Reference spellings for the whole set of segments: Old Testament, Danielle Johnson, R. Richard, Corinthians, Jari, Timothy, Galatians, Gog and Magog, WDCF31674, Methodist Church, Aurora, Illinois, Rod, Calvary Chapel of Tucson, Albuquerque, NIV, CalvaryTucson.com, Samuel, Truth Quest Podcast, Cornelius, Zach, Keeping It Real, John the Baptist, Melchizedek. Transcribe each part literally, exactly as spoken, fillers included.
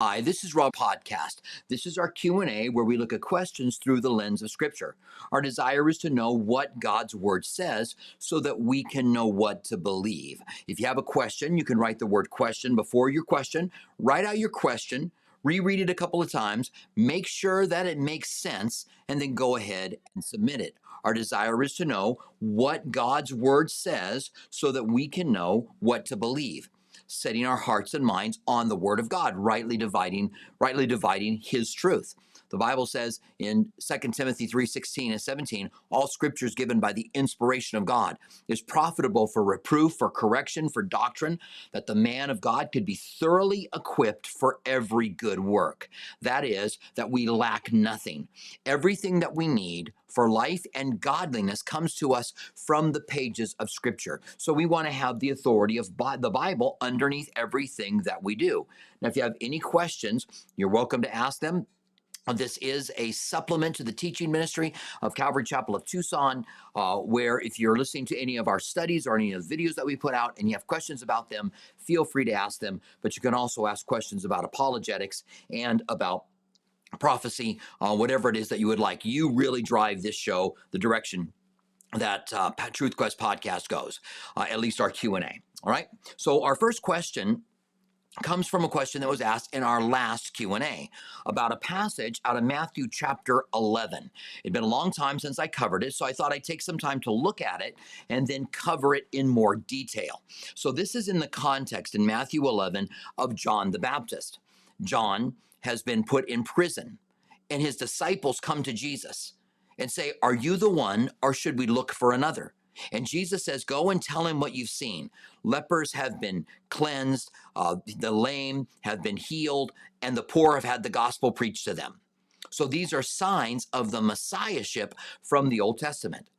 Hi, this is Rob Podcast. This is our Q and A where we look at questions through the lens of Scripture. Our desire is to know what God's Word says so that we can know what to believe. If you have a question, you can write the word question before your question, write out your question, reread it a couple of times, make sure that it makes sense, and then go ahead and submit it. Our desire is to know what God's Word says so that we can know what to believe. Setting our hearts and minds on the Word of God, rightly dividing, rightly dividing His truth. The Bible says in Second Timothy three sixteen and seventeen, all Scripture is given by the inspiration of God, is profitable for reproof, for correction, for doctrine, that the man of God could be thoroughly equipped for every good work. That is, that we lack nothing. Everything that we need for life and godliness comes to us from the pages of Scripture. So we want to have the authority of Bi- the Bible underneath everything that we do. Now, if you have any questions, you're welcome to ask them. This is a supplement to the teaching ministry of Calvary Chapel of Tucson, uh, where if you're listening to any of our studies or any of the videos that we put out and you have questions about them, feel free to ask them. But you can also ask questions about apologetics and about prophecy, uh, whatever it is that you would like. You really drive this show the direction that uh, Truth Quest Podcast goes, uh, at least our Q and A. All right. So our first question comes from a question that was asked in our last Q and A about a passage out of Matthew chapter eleven. It'd been a long time since I covered it, so I thought I'd take some time to look at it and then cover it in more detail. So this is in the context in Matthew eleven of John the Baptist. John has been put in prison, and his disciples come to Jesus and say, "Are you the one, or should we look for another?" And Jesus says, "Go and tell him what you've seen. Lepers have been cleansed, uh, the lame have been healed, and the poor have had the gospel preached to them." So these are signs of the Messiahship from the Old Testament.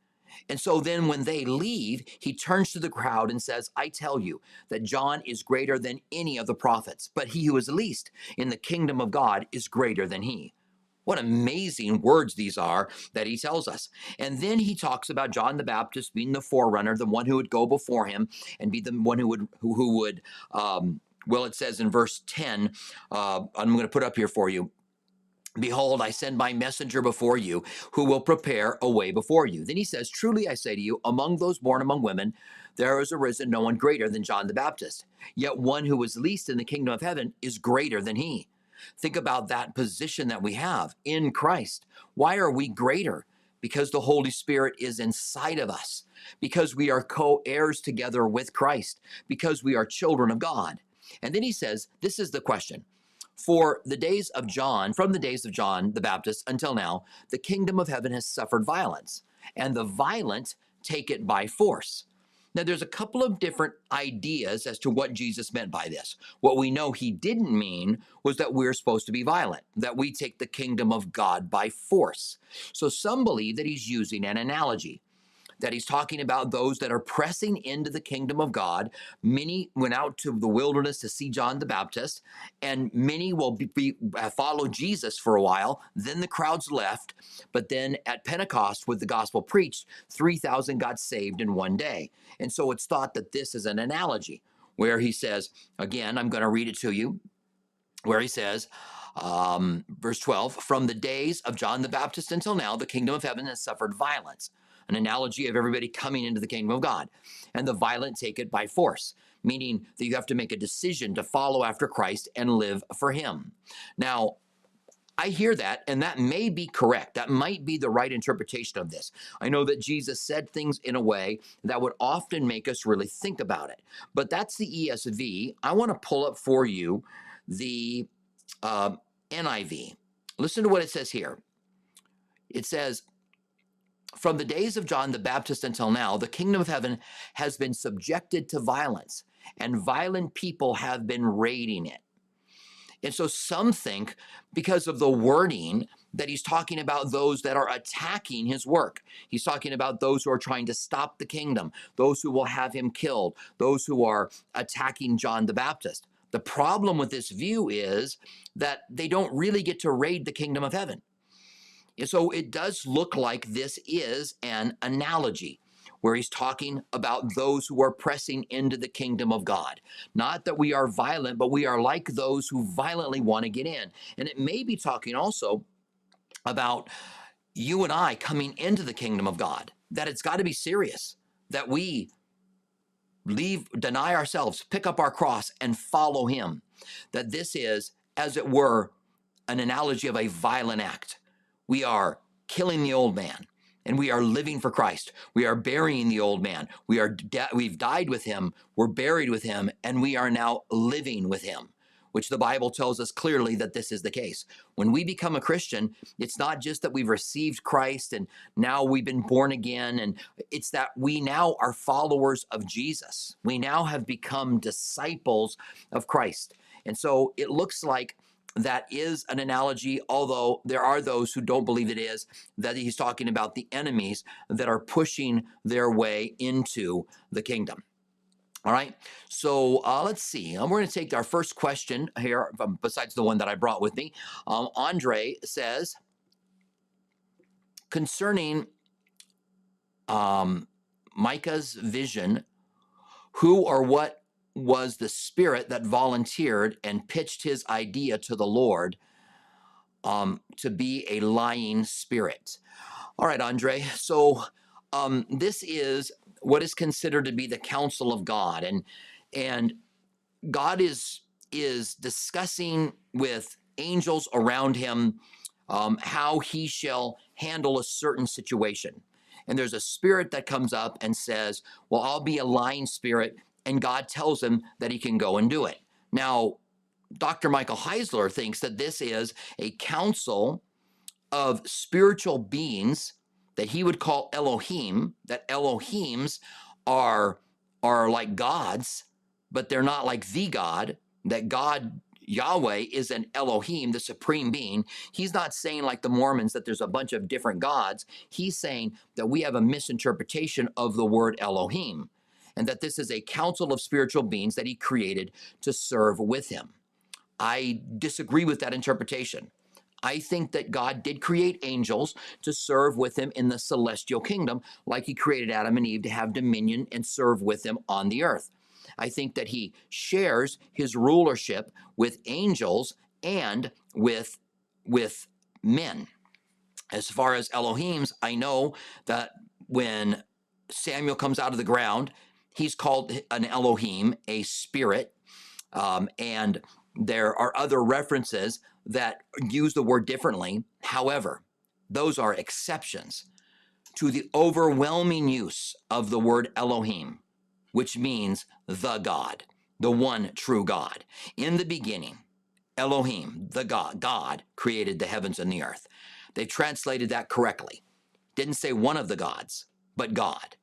And so then when they leave, he turns to the crowd and says, "I tell you that John is greater than any of the prophets, but he who is least in the kingdom of God is greater than he." What amazing words these are that he tells us. And then he talks about John the Baptist being the forerunner, the one who would go before him and be the one who would, who, who would um, well, it says in verse ten, uh, I'm going to put up here for you, "Behold, I send my messenger before you, who will prepare a way before you." Then he says, "Truly I say to you, among those born among women, there has arisen no one greater than John the Baptist. Yet one who is least in the kingdom of heaven is greater than he." Think about that position that we have in Christ. Why are we greater? Because the Holy Spirit is inside of us, because we are co-heirs together with Christ, because we are children of God. And then he says, this is the question, "For the days of John, from the days of John the Baptist until now, the kingdom of heaven has suffered violence, and the violent take it by force." Now, there's a couple of different ideas as to what Jesus meant by this. What we know he didn't mean was that we're supposed to be violent, that we take the kingdom of God by force. So some believe that he's using an analogy, that he's talking about those that are pressing into the kingdom of God. Many went out to the wilderness to see John the Baptist, and many will be, be, follow Jesus for a while. Then the crowds left, but then at Pentecost, with the gospel preached, three thousand got saved in one day. And so it's thought that this is an analogy where he says, again, I'm going to read it to you, where he says, um, verse twelve, "From the days of John the Baptist until now, the kingdom of heaven has suffered violence." An analogy of everybody coming into the kingdom of God, "and the violent take it by force," meaning that you have to make a decision to follow after Christ and live for him. Now, I hear that, and that may be correct. That might be the right interpretation of this. I know that Jesus said things in a way that would often make us really think about it, but that's the E S V. I want to pull up for you the uh, N I V. Listen to what it says here. It says, "From the days of John the Baptist until now, the kingdom of heaven has been subjected to violence, and violent people have been raiding it." And so some think, because of the wording, that he's talking about those that are attacking his work. He's talking about those who are trying to stop the kingdom, those who will have him killed, those who are attacking John the Baptist. The problem with this view is that they don't really get to raid the kingdom of heaven. So it does look like this is an analogy where he's talking about those who are pressing into the kingdom of God. Not that we are violent, but we are like those who violently want to get in. And it may be talking also about you and I coming into the kingdom of God, that it's got to be serious, that we leave, deny ourselves, pick up our cross and follow him, that this is, as it were, an analogy of a violent act. We are killing the old man, and we are living for Christ. We are burying the old man. We are de- we've died with him, we're buried with him, and we are now living with him, which the Bible tells us clearly that this is the case. When we become a Christian, it's not just that we've received Christ and now we've been born again, and it's that we now are followers of Jesus. We now have become disciples of Christ. And so it looks like that is an analogy, although there are those who don't believe it is, that he's talking about the enemies that are pushing their way into the kingdom. All right, so uh, let's see. Um, we're going to take our first question here, um, besides the one that I brought with me. Um, Andre says, concerning um, Micah's vision, who or what was the spirit that volunteered and pitched his idea to the Lord um, to be a lying spirit? All right, Andre, so um, this is what is considered to be the counsel of God. And and God is, is discussing with angels around him um, how he shall handle a certain situation. And there's a spirit that comes up and says, well, I'll be a lying spirit. And God tells him that he can go and do it. Now, Doctor Michael Heiser thinks that this is a council of spiritual beings that he would call Elohim, that Elohims are, are like gods, but they're not like the God, that God, Yahweh, is an Elohim, the supreme being. He's not saying like the Mormons that there's a bunch of different gods. He's saying that we have a misinterpretation of the word Elohim, and that this is a council of spiritual beings that he created to serve with him. I disagree with that interpretation. I think that God did create angels to serve with him in the celestial kingdom, like he created Adam and Eve to have dominion and serve with him on the earth. I think that he shares his rulership with angels and with, with men. As far as Elohims, I know that when Samuel comes out of the ground, he's called an Elohim, a spirit, um, and there are other references that use the word differently. However, those are exceptions to the overwhelming use of the word Elohim, which means the God, the one true God. In the beginning, Elohim, the God, God created the heavens and the earth. They translated that correctly. Didn't say one of the gods, but God.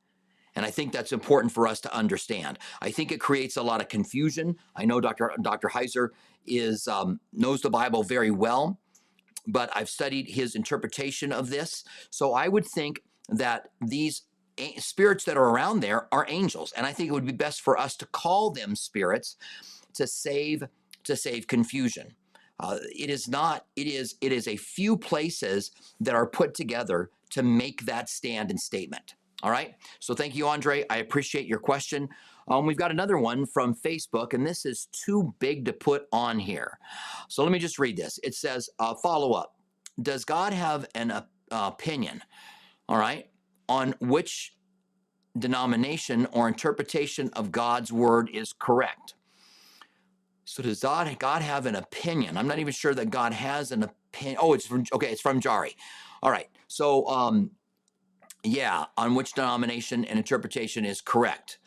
And I think that's important for us to understand. I think it creates a lot of confusion. I know Doctor Doctor Heiser is um, knows the Bible very well, but I've studied his interpretation of this. So I would think that these spirits that are around there are angels, and I think it would be best for us to call them spirits to save to save confusion. Uh, it is not. It is. It is a few places that are put together to make that stand and statement. All right. So thank you, Andre. I appreciate your question. Um, we've got another one from Facebook, and this is too big to put on here. So let me just read this. It says, uh, follow up. Does God have an uh, opinion, all right, on which denomination or interpretation of God's word is correct? So does God, God have an opinion? I'm not even sure that God has an opinion. Oh, it's from, okay, it's from Jari. All right. So, um, yeah, on which denomination and interpretation is correct.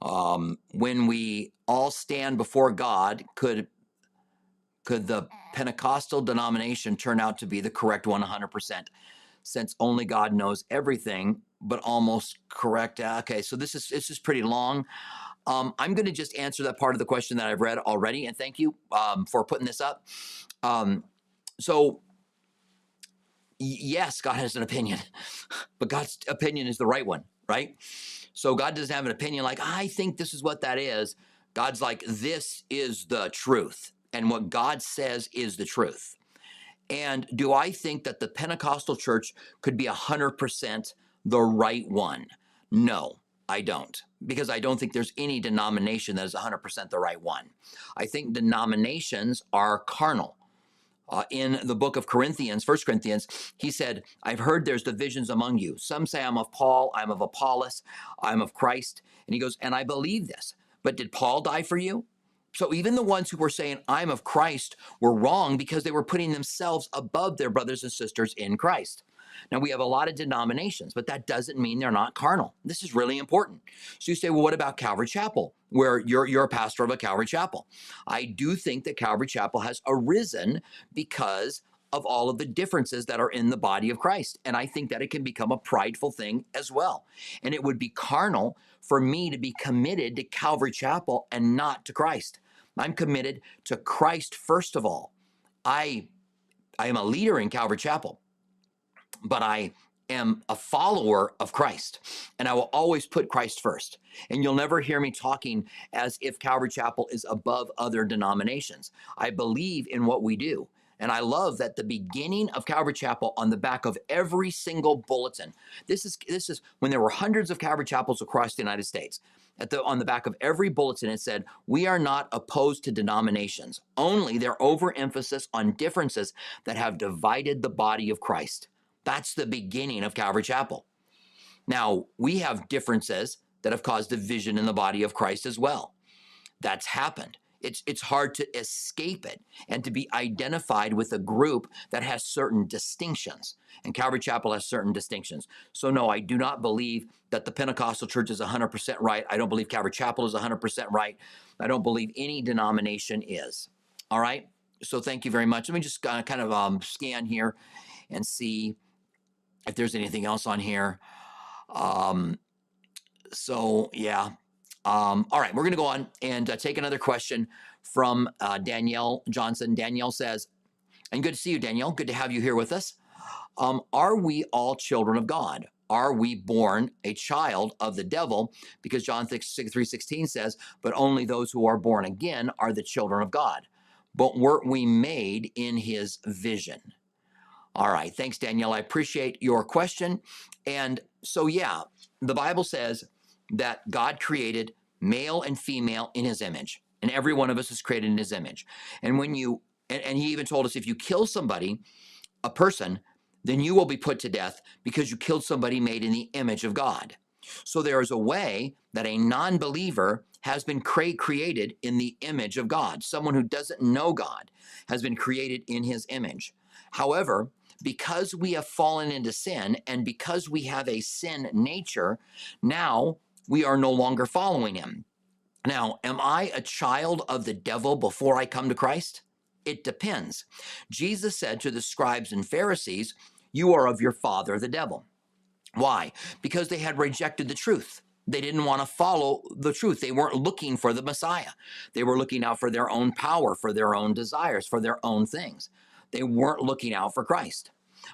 Um, when we all stand before God, could could the Pentecostal denomination turn out to be the correct one one hundred percent, since only God knows everything, but almost correct? Okay, so this is, this is pretty long. Um, I'm going to just answer that part of the question that I've read already, and thank you um, for putting this up. Um, so... Yes, God has an opinion, but God's opinion is the right one, right? So God doesn't have an opinion like, I think this is what that is. God's like, this is the truth. And what God says is the truth. And do I think that the Pentecostal church could be one hundred percent the right one? No, I don't, because I don't think there's any denomination that is one hundred percent the right one. I think denominations are carnal. Uh, in the book of Corinthians, First Corinthians, he said, I've heard there's divisions among you. Some say I'm of Paul, I'm of Apollos, I'm of Christ. And he goes, and I believe this. But did Paul die for you? So even the ones who were saying, I'm of Christ, were wrong because they were putting themselves above their brothers and sisters in Christ. Now, we have a lot of denominations, but that doesn't mean they're not carnal. This is really important. So you say, well, what about Calvary Chapel, where you're, you're a pastor of a Calvary Chapel? I do think that Calvary Chapel has arisen because of all of the differences that are in the body of Christ. And I think that it can become a prideful thing as well. And it would be carnal for me to be committed to Calvary Chapel and not to Christ. I'm committed to Christ first of all. I, I am a leader in Calvary Chapel, but I am a follower of Christ, and I will always put Christ first. And you'll never hear me talking as if Calvary Chapel is above other denominations. I believe in what we do. And I love that the beginning of Calvary Chapel, on the back of every single bulletin, this is, this is when there were hundreds of Calvary Chapels across the United States, at the, on the back of every bulletin, it said, we are not opposed to denominations, only their overemphasis on differences that have divided the body of Christ. That's the beginning of Calvary Chapel. Now, we have differences that have caused division in the body of Christ as well. That's happened. It's, it's hard to escape it and to be identified with a group that has certain distinctions. And Calvary Chapel has certain distinctions. So no, I do not believe that the Pentecostal church is one hundred percent right. I don't believe Calvary Chapel is one hundred percent right. I don't believe any denomination is. All right? So thank you very much. Let me just kind of um, scan here and see if there's anything else on here. Um, so, yeah. Um, all right, we're going to go on and uh, take another question from uh, Danielle Johnson. Danielle says, and good to see you, Danielle. Good to have you here with us. Um, are we all children of God? Are we born a child of the devil? Because John three sixteen says, but only those who are born again are the children of God. But weren't we made in his vision? All right. Thanks, Danielle. I appreciate your question. And so, yeah, the Bible says that God created male and female in his image, and every one of us is created in his image. And when you, and, and he even told us, if you kill somebody, a person, then you will be put to death because you killed somebody made in the image of God. So there is a way that a non-believer has been cre- created in the image of God. Someone who doesn't know God has been created in his image. However, because we have fallen into sin and because we have a sin nature, now we are no longer following him. Now, am I a child of the devil before I come to Christ? It depends. Jesus said to the scribes and Pharisees, you are of your father, the devil. Why? Because they had rejected the truth. They didn't want to follow the truth. They weren't looking for the Messiah. They were looking out for their own power, for their own desires, for their own things. They weren't looking out for Christ.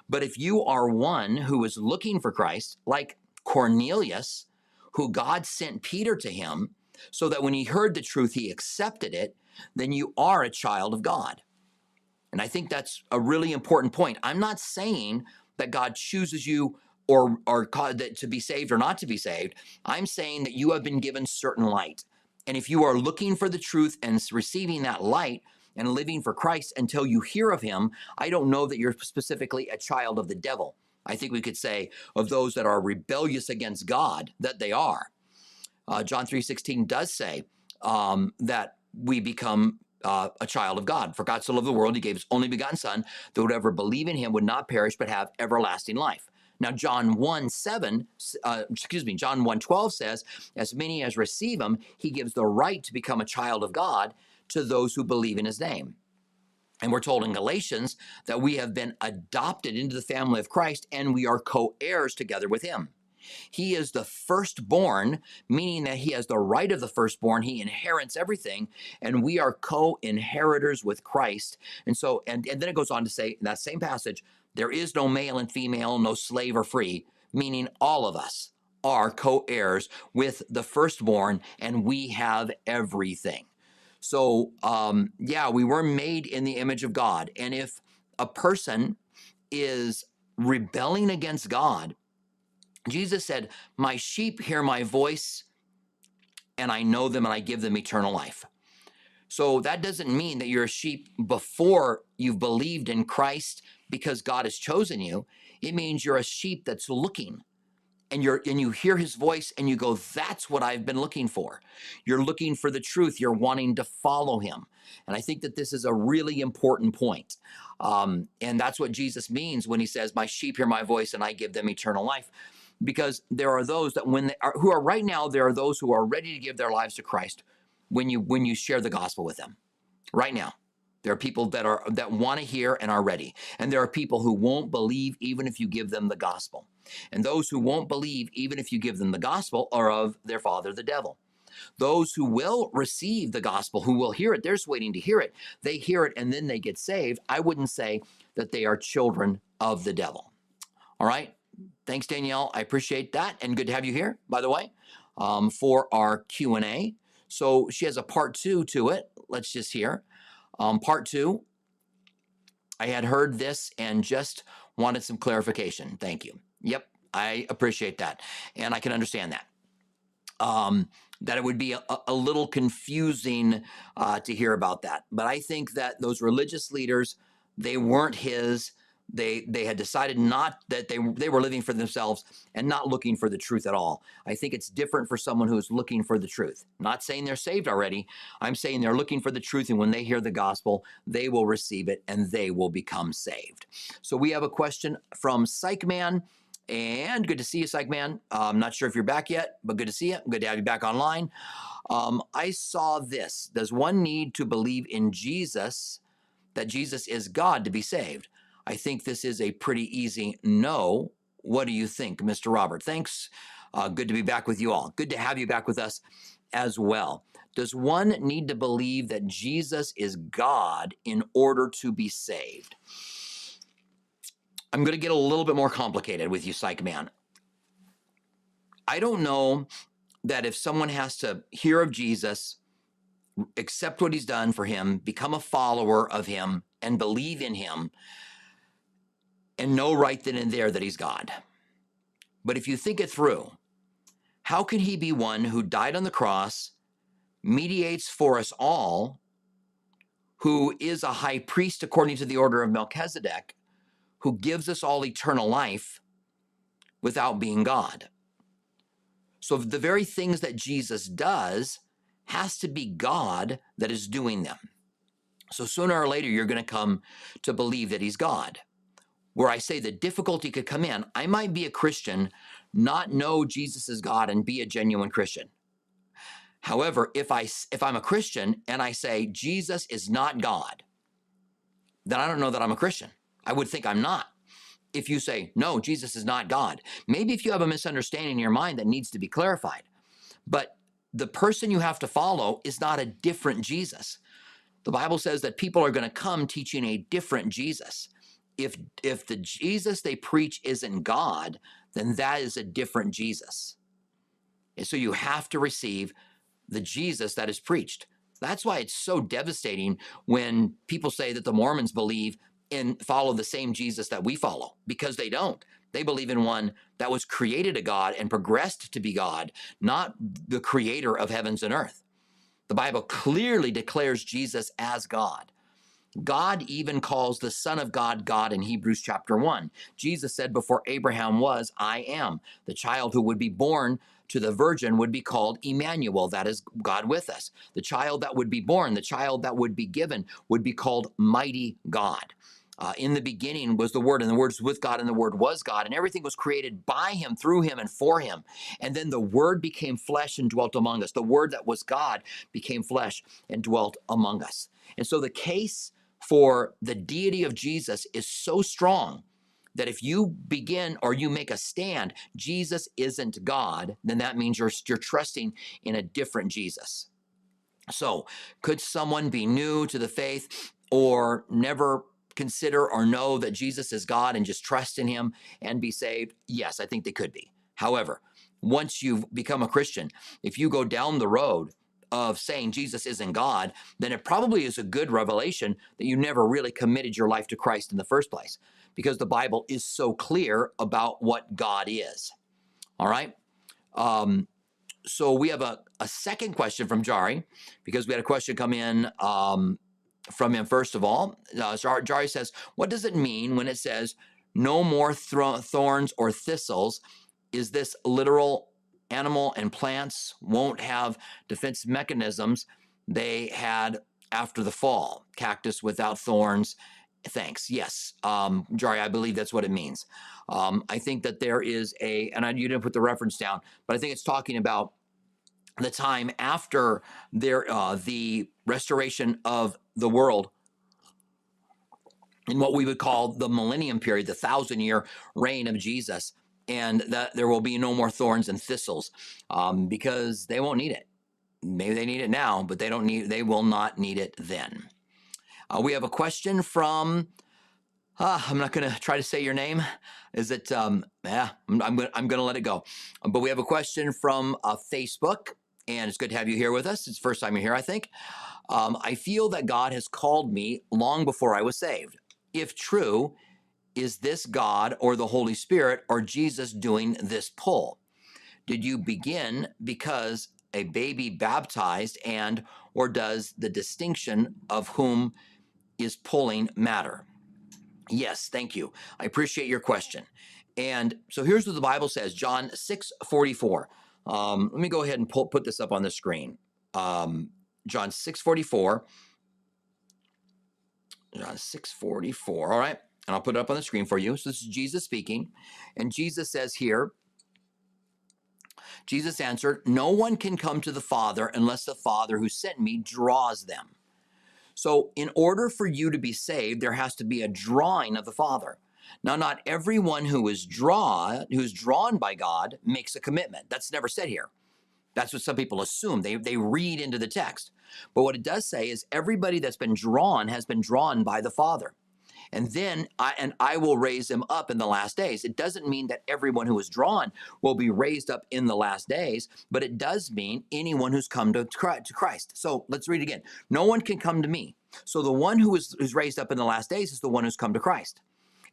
But if you are one who is looking for Christ, like Cornelius, who God sent Peter to him, so that when he heard the truth, he accepted it, then you are a child of God. And I think that's a really important point. I'm not saying that God chooses you or, or to be saved or not to be saved. I'm saying that you have been given certain light. And if you are looking for the truth and receiving that light, and living for Christ until you hear of him, I don't know that you're specifically a child of the devil. I think we could say of those that are rebellious against God, that they are. Uh, John three sixteen does say um, that we become uh, a child of God. For God so loved the world, he gave his only begotten son, that whoever believe in him would not perish but have everlasting life. Now, John one seven, uh, excuse me, John one twelve says, as many as receive him, he gives the right to become a child of God, to those who believe in his name. And we're told in Galatians that we have been adopted into the family of Christ and we are co-heirs together with him. He is the firstborn, meaning that he has the right of the firstborn. He inherits everything, and we are co-inheritors with Christ. And so, and, and then it goes on to say in that same passage, there is no male and female, no slave or free, meaning all of us are co-heirs with the firstborn and we have everything. So, um, yeah, we were made in the image of God. And if a person is rebelling against God, Jesus said, my sheep hear my voice, and I know them, and I give them eternal life. So that doesn't mean that you're a sheep before you've believed in Christ because God has chosen you. It means you're a sheep that's looking, and you're and you hear his voice and you go, that's what I've been looking for. You're looking for the truth. You're wanting to follow him. And I think that this is a really important point. Um, and that's what Jesus means when he says, my sheep hear my voice and I give them eternal life. Because there are those that when they are, who are right now, there are those who are ready to give their lives to Christ when you when you share the gospel with them. Right now, there are people that are that want to hear and are ready. And there are people who won't believe even if you give them the gospel. And those who won't believe even if you give them the gospel are of their father, the devil. Those who will receive the gospel, who will hear it, they're just waiting to hear it. They hear it and then they get saved. I wouldn't say that they are children of the devil. All right. Thanks, Danielle. I appreciate that. And good to have you here, by the way, um, for our Q and A. So she has a part two to it. Let's just hear. Um, part two, I had heard this and just wanted some clarification. Thank you. Yep, I appreciate that. And I can understand that. Um, that it would be a, a little confusing uh, to hear about that. But I think that those religious leaders, they weren't his. They they had decided not that they, they were living for themselves and not looking for the truth at all. I think it's different for someone who is looking for the truth. I'm not saying they're saved already. I'm saying they're looking for the truth, and when they hear the gospel, they will receive it and they will become saved. So we have a question from Psychman. And good to see you, Psychman. Uh, I'm not sure if you're back yet, but good to see you. Good to have you back online. Um, I saw this. Does one need to believe in Jesus, that Jesus is God, to be saved? I think this is a pretty easy no. What do you think, Mister Robert? Thanks. Uh, good to be back with you all. Good to have you back with us as well. Does one need to believe that Jesus is God in order to be saved? I'm going to get a little bit more complicated with you, Psychman. I don't know that if someone has to hear of Jesus, accept what he's done for him, become a follower of him, and believe in him, and know right then and there that he's God. But if you think it through, how can he be one who died on the cross, mediates for us all, who is a high priest according to the order of Melchizedek, who gives us all eternal life without being God? So the very things that Jesus does has to be God that is doing them. So sooner or later, you're going to come to believe that he's God. Where I say the difficulty could come in, I might be a Christian, not know Jesus is God, and be a genuine Christian. However, if, I, if I'm a Christian and I say Jesus is not God, then I don't know that I'm a Christian. I would think I'm not. If you say, no, Jesus is not God, maybe if you have a misunderstanding in your mind that needs to be clarified, but the person you have to follow is not a different Jesus. The Bible says that people are going to come teaching a different Jesus. If, if the Jesus they preach isn't God, then that is a different Jesus. And so you have to receive the Jesus that is preached. That's why it's so devastating when people say that the Mormons believe and follow the same Jesus that we follow, because they don't. They believe in one that was created a God and progressed to be God, not the creator of heavens and earth. The Bible clearly declares Jesus as God. God even calls the Son of God, God in Hebrews chapter one. Jesus said, before Abraham was, I am. The child who would be born to the virgin would be called Emmanuel, that is God with us. The child that would be born, the child that would be given, would be called Mighty God. Uh, in the beginning was the Word, and the Word was with God, and the Word was God, and everything was created by him, through him, and for him. And then the Word became flesh and dwelt among us. The Word that was God became flesh and dwelt among us. And so the case for the deity of Jesus is so strong that if you begin or you make a stand, Jesus isn't God, then that means you're, you're trusting in a different Jesus. So could someone be new to the faith or never consider or know that Jesus is God and just trust in him and be saved? Yes, I think they could be. However, once you've become a Christian, if you go down the road of saying Jesus isn't God, then it probably is a good revelation that you never really committed your life to Christ in the first place, because the Bible is so clear about what God is. All right. Um, so we have a, a second question from Jari, because we had a question come in um, from him first of all. Uh, Jari says, what does it mean when it says no more thro- thorns or thistles? Is this literal? Animal and plants won't have defense mechanisms they had after the fall. Cactus without thorns. Thanks. Yes, um, Jari, I believe that's what it means. Um, I think that there is a, and I, you didn't put the reference down, but I think it's talking about the time after there, uh, the restoration of the world in what we would call the millennium period, the thousand-year reign of Jesus, and that there will be no more thorns and thistles um, because they won't need it. Maybe they need it now, but they don't need. They will not need it then. Uh, we have a question from, uh, I'm not gonna try to say your name. Is it, um, yeah, I'm, I'm, gonna, I'm gonna let it go. But we have a question from uh, Facebook, and it's good to have you here with us. It's the first time you're here, I think. Um, I feel that God has called me long before I was saved. If true, is this God or the Holy Spirit or Jesus doing this pull? Did you begin because a baby baptized and or does the distinction of whom is pulling matter? Yes, thank you. I appreciate your question. And so here's what the Bible says, John six forty-four. Um, let me go ahead and pull, put this up on the screen. Um, John six forty-four. John six forty-four, all right. And I'll put it up on the screen for you. So this is Jesus speaking. And Jesus says here, Jesus answered, no one can come to the Father unless the Father who sent me draws them. So in order for you to be saved, there has to be a drawing of the Father. Now, not everyone who is drawn, who's drawn by God makes a commitment. That's never said here. That's what some people assume. They, they read into the text. But what it does say is everybody that's been drawn has been drawn by the Father. And then, I, and I will raise him up in the last days. It doesn't mean that everyone who is drawn will be raised up in the last days, but it does mean anyone who's come to Christ. So let's read again. No one can come to me. So the one who is who's raised up in the last days is the one who's come to Christ,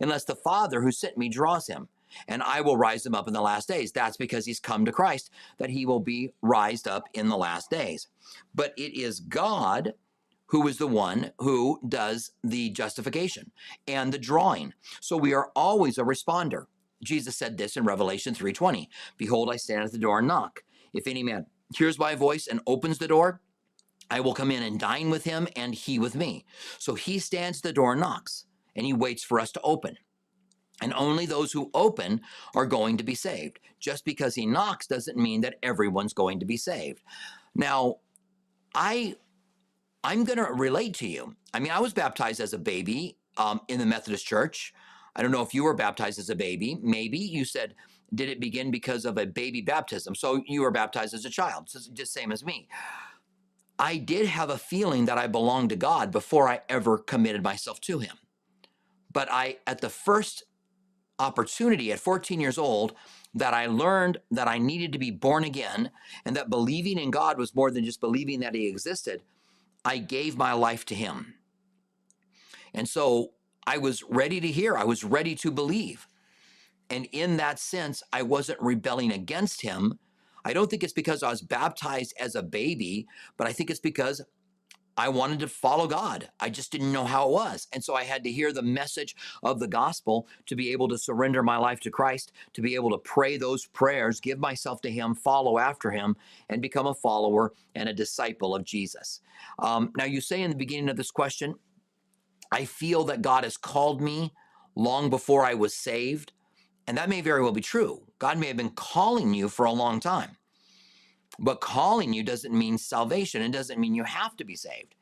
unless the Father who sent me draws him, and I will rise him up in the last days. That's because he's come to Christ, that he will be raised up in the last days. But it is God who is the one who does the justification and the drawing. So we are always a responder. Jesus said this in Revelation three twenty, behold, I stand at the door and knock. If any man hears my voice and opens the door, I will come in and dine with him and he with me. So he stands at the door and knocks, and he waits for us to open. And only those who open are going to be saved. Just because he knocks doesn't mean that everyone's going to be saved. Now, I... I'm going to relate to you. I mean, I was baptized as a baby um, in the Methodist Church. I don't know if you were baptized as a baby. Maybe you said, did it begin because of a baby baptism? So you were baptized as a child, so just same as me. I did have a feeling that I belonged to God before I ever committed myself to him. But I, at the first opportunity at fourteen years old, that I learned that I needed to be born again and that believing in God was more than just believing that he existed, I gave my life to him. And so I was ready to hear. I was ready to believe. And in that sense, I wasn't rebelling against him. I don't think it's because I was baptized as a baby, but I think it's because I wanted to follow God. I just didn't know how it was. And so I had to hear the message of the gospel to be able to surrender my life to Christ, to be able to pray those prayers, give myself to him, follow after him, and become a follower and a disciple of Jesus. Um, now, you say in the beginning of this question, I feel that God has called me long before I was saved. And that may very well be true. God may have been calling you for a long time. But calling you doesn't mean salvation. It doesn't mean you have to be saved.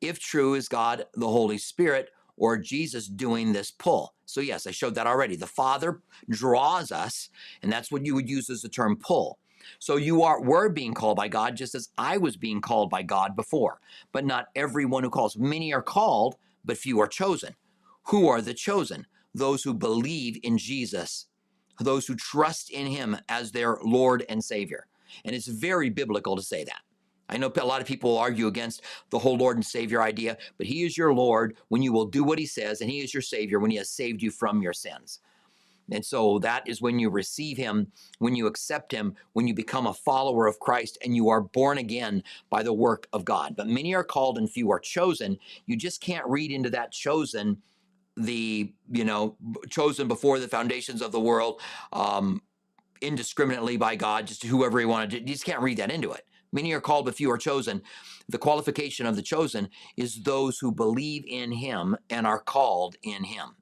If true, is God, the Holy Spirit, or Jesus doing this pull? So yes, I showed that already. The Father draws us, and that's what you would use as the term pull. So you are were being called by God just as I was being called by God before. But not everyone who calls. Many are called, but few are chosen. Who are the chosen? Those who believe in Jesus, those who trust in him as their Lord and Savior. And it's very biblical to say that. I know a lot of people argue against the whole Lord and Savior idea, but he is your Lord when you will do what he says, and he is your Savior when he has saved you from your sins. And so that is when you receive him, when you accept him, when you become a follower of Christ, and you are born again by the work of God. But many are called and few are chosen. You just can't read into that chosen, the, you know, chosen before the foundations of the world, um, indiscriminately by God, just whoever he wanted to. You just can't read that into it. Many are called, but few are chosen. The qualification of the chosen is those who believe in him and are called in him.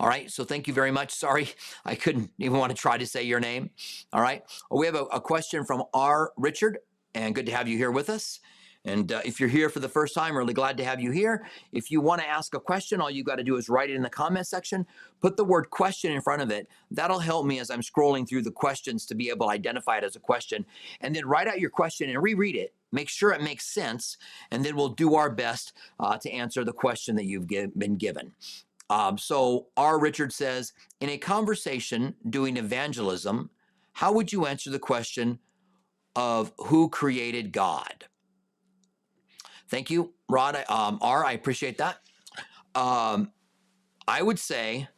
All right, so thank you very much. Sorry, I couldn't even want to try to say your name. All right, well, we have a, a question from R. Richard, and good to have you here with us. And uh, if you're here for the first time, really glad to have you here. If you want to ask a question, all you got to do is write it in the comment section, put the word question in front of it. That'll help me as I'm scrolling through the questions to be able to identify it as a question. And then write out your question and reread it. Make sure it makes sense, and then we'll do our best uh, to answer the question that you've give, been given. Um, so R. Richard says, in a conversation doing evangelism, how would you answer the question of who created God? Thank you, Rod. Um, R, I appreciate that. Um, I would say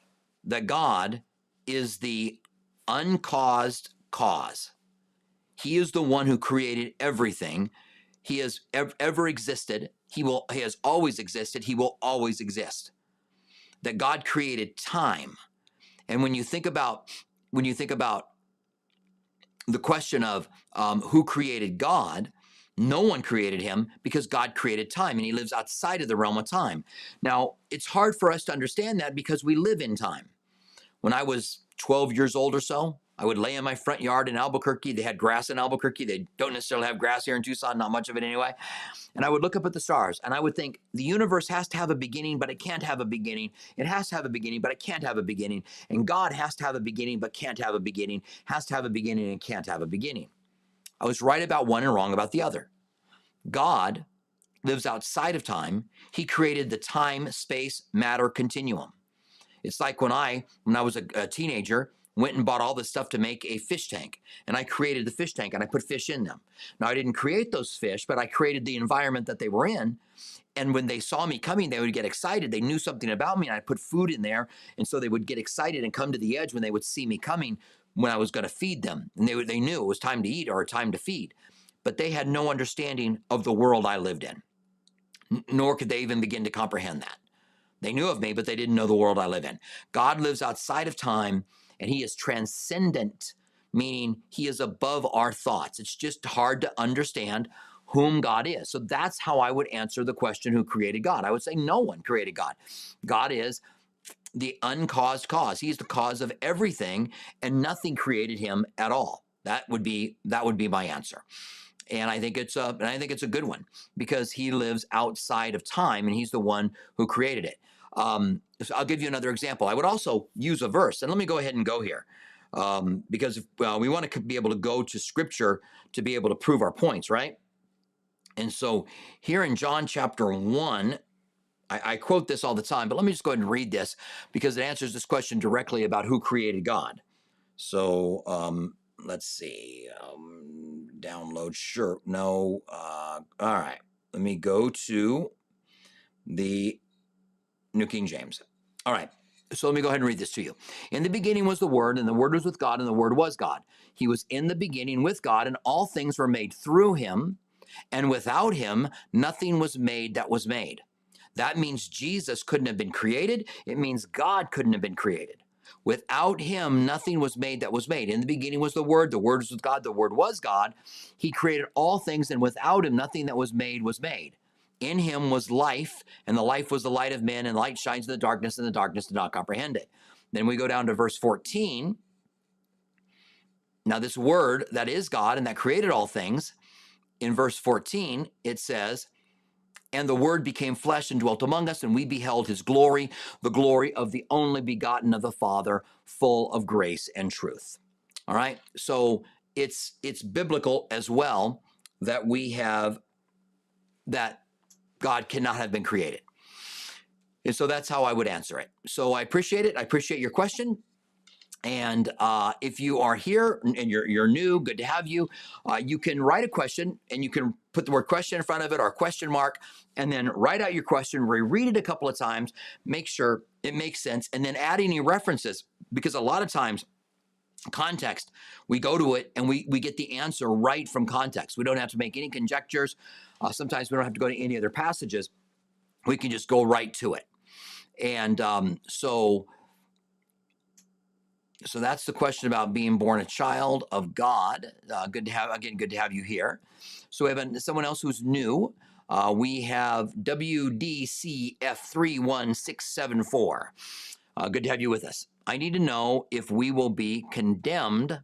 that God is the uncaused cause. He is the one who created everything. He has ev- ever existed. He will. He has always existed. He will always exist. That God created time, and when you think about when you think about the question of um, who created God. No one created him because God created time, and he lives outside of the realm of time. Now, it's hard for us to understand that because we live in time. When I was twelve years old or so, I would lay in my front yard in Albuquerque. They had grass in Albuquerque. They don't necessarily have grass here in Tucson, not much of it anyway. And I would look up at the stars, and I would think, the universe has to have a beginning, but it can't have a beginning. It has to have a beginning, but it can't have a beginning. And God has to have a beginning, but can't have a beginning, has to have a beginning, and can't have a beginning. I was right about one and wrong about the other. God lives outside of time. He created the time, space, matter continuum. It's like when I, when I was a, a teenager, went and bought all this stuff to make a fish tank, and I created the fish tank and I put fish in them. Now, I didn't create those fish, but I created the environment that they were in. And when they saw me coming, they would get excited. They knew something about me, and I put food in there. And so they would get excited and come to the edge when they would see me coming, when I was going to feed them, and they, they knew it was time to eat or time to feed, but they had no understanding of the world I lived in, N- nor could they even begin to comprehend that. They knew of me, but they didn't know the world I live in. God lives outside of time, and he is transcendent, meaning he is above our thoughts. It's just hard to understand whom God is. So that's how I would answer the question, who created God? I would say no one created God. God is the uncaused cause. He's the cause of everything, and nothing created him at all. That would be that would be my answer, and I think it's a and I think it's a good one because he lives outside of time, and he's the one who created it. Um, so I'll give you another example. I would also use a verse, and let me go ahead and go here um, because well, we want to be able to go to Scripture to be able to prove our points, right? And so here in John chapter one. I, I quote this all the time, but let me just go ahead and read this because it answers this question directly about who created God. So um, let's see, um, download, sure, no. Uh, all right, let me go to the New King James. All right, so let me go ahead and read this to you. In the beginning was the Word, and the Word was with God, and the Word was God. He was in the beginning with God, and all things were made through him, and without him nothing was made that was made. That means Jesus couldn't have been created. It means God couldn't have been created. Without him, nothing was made that was made. In the beginning was the Word. The Word was with God. The Word was God. He created all things, and without him, nothing that was made was made. In him was life, and the life was the light of men, and light shines in the darkness, and the darkness did not comprehend it. Then we go down to verse fourteen. Now, this Word that is God and that created all things, in verse fourteen, it says, and the Word became flesh and dwelt among us, and we beheld his glory, the glory of the only begotten of the Father, full of grace and truth. All right, so it's it's biblical as well that we have, that God cannot have been created. And so that's how I would answer it. So I appreciate it. I appreciate your question. And uh, if you are here and you're, you're new, good to have you, uh, you can write a question, and you can put the word question in front of it or question mark, and then write out your question, reread it a couple of times, make sure it makes sense, and then add any references because a lot of times context, we go to it and we, we get the answer right from context. We don't have to make any conjectures. Uh, sometimes we don't have to go to any other passages. We can just go right to it. And um, so, so that's the question about being born a child of God. Uh, good to have, again, good to have you here. So we have a, someone else who's new. Uh, we have W D C F three one six seven four. Uh, good to have you with us. I need to know if we will be condemned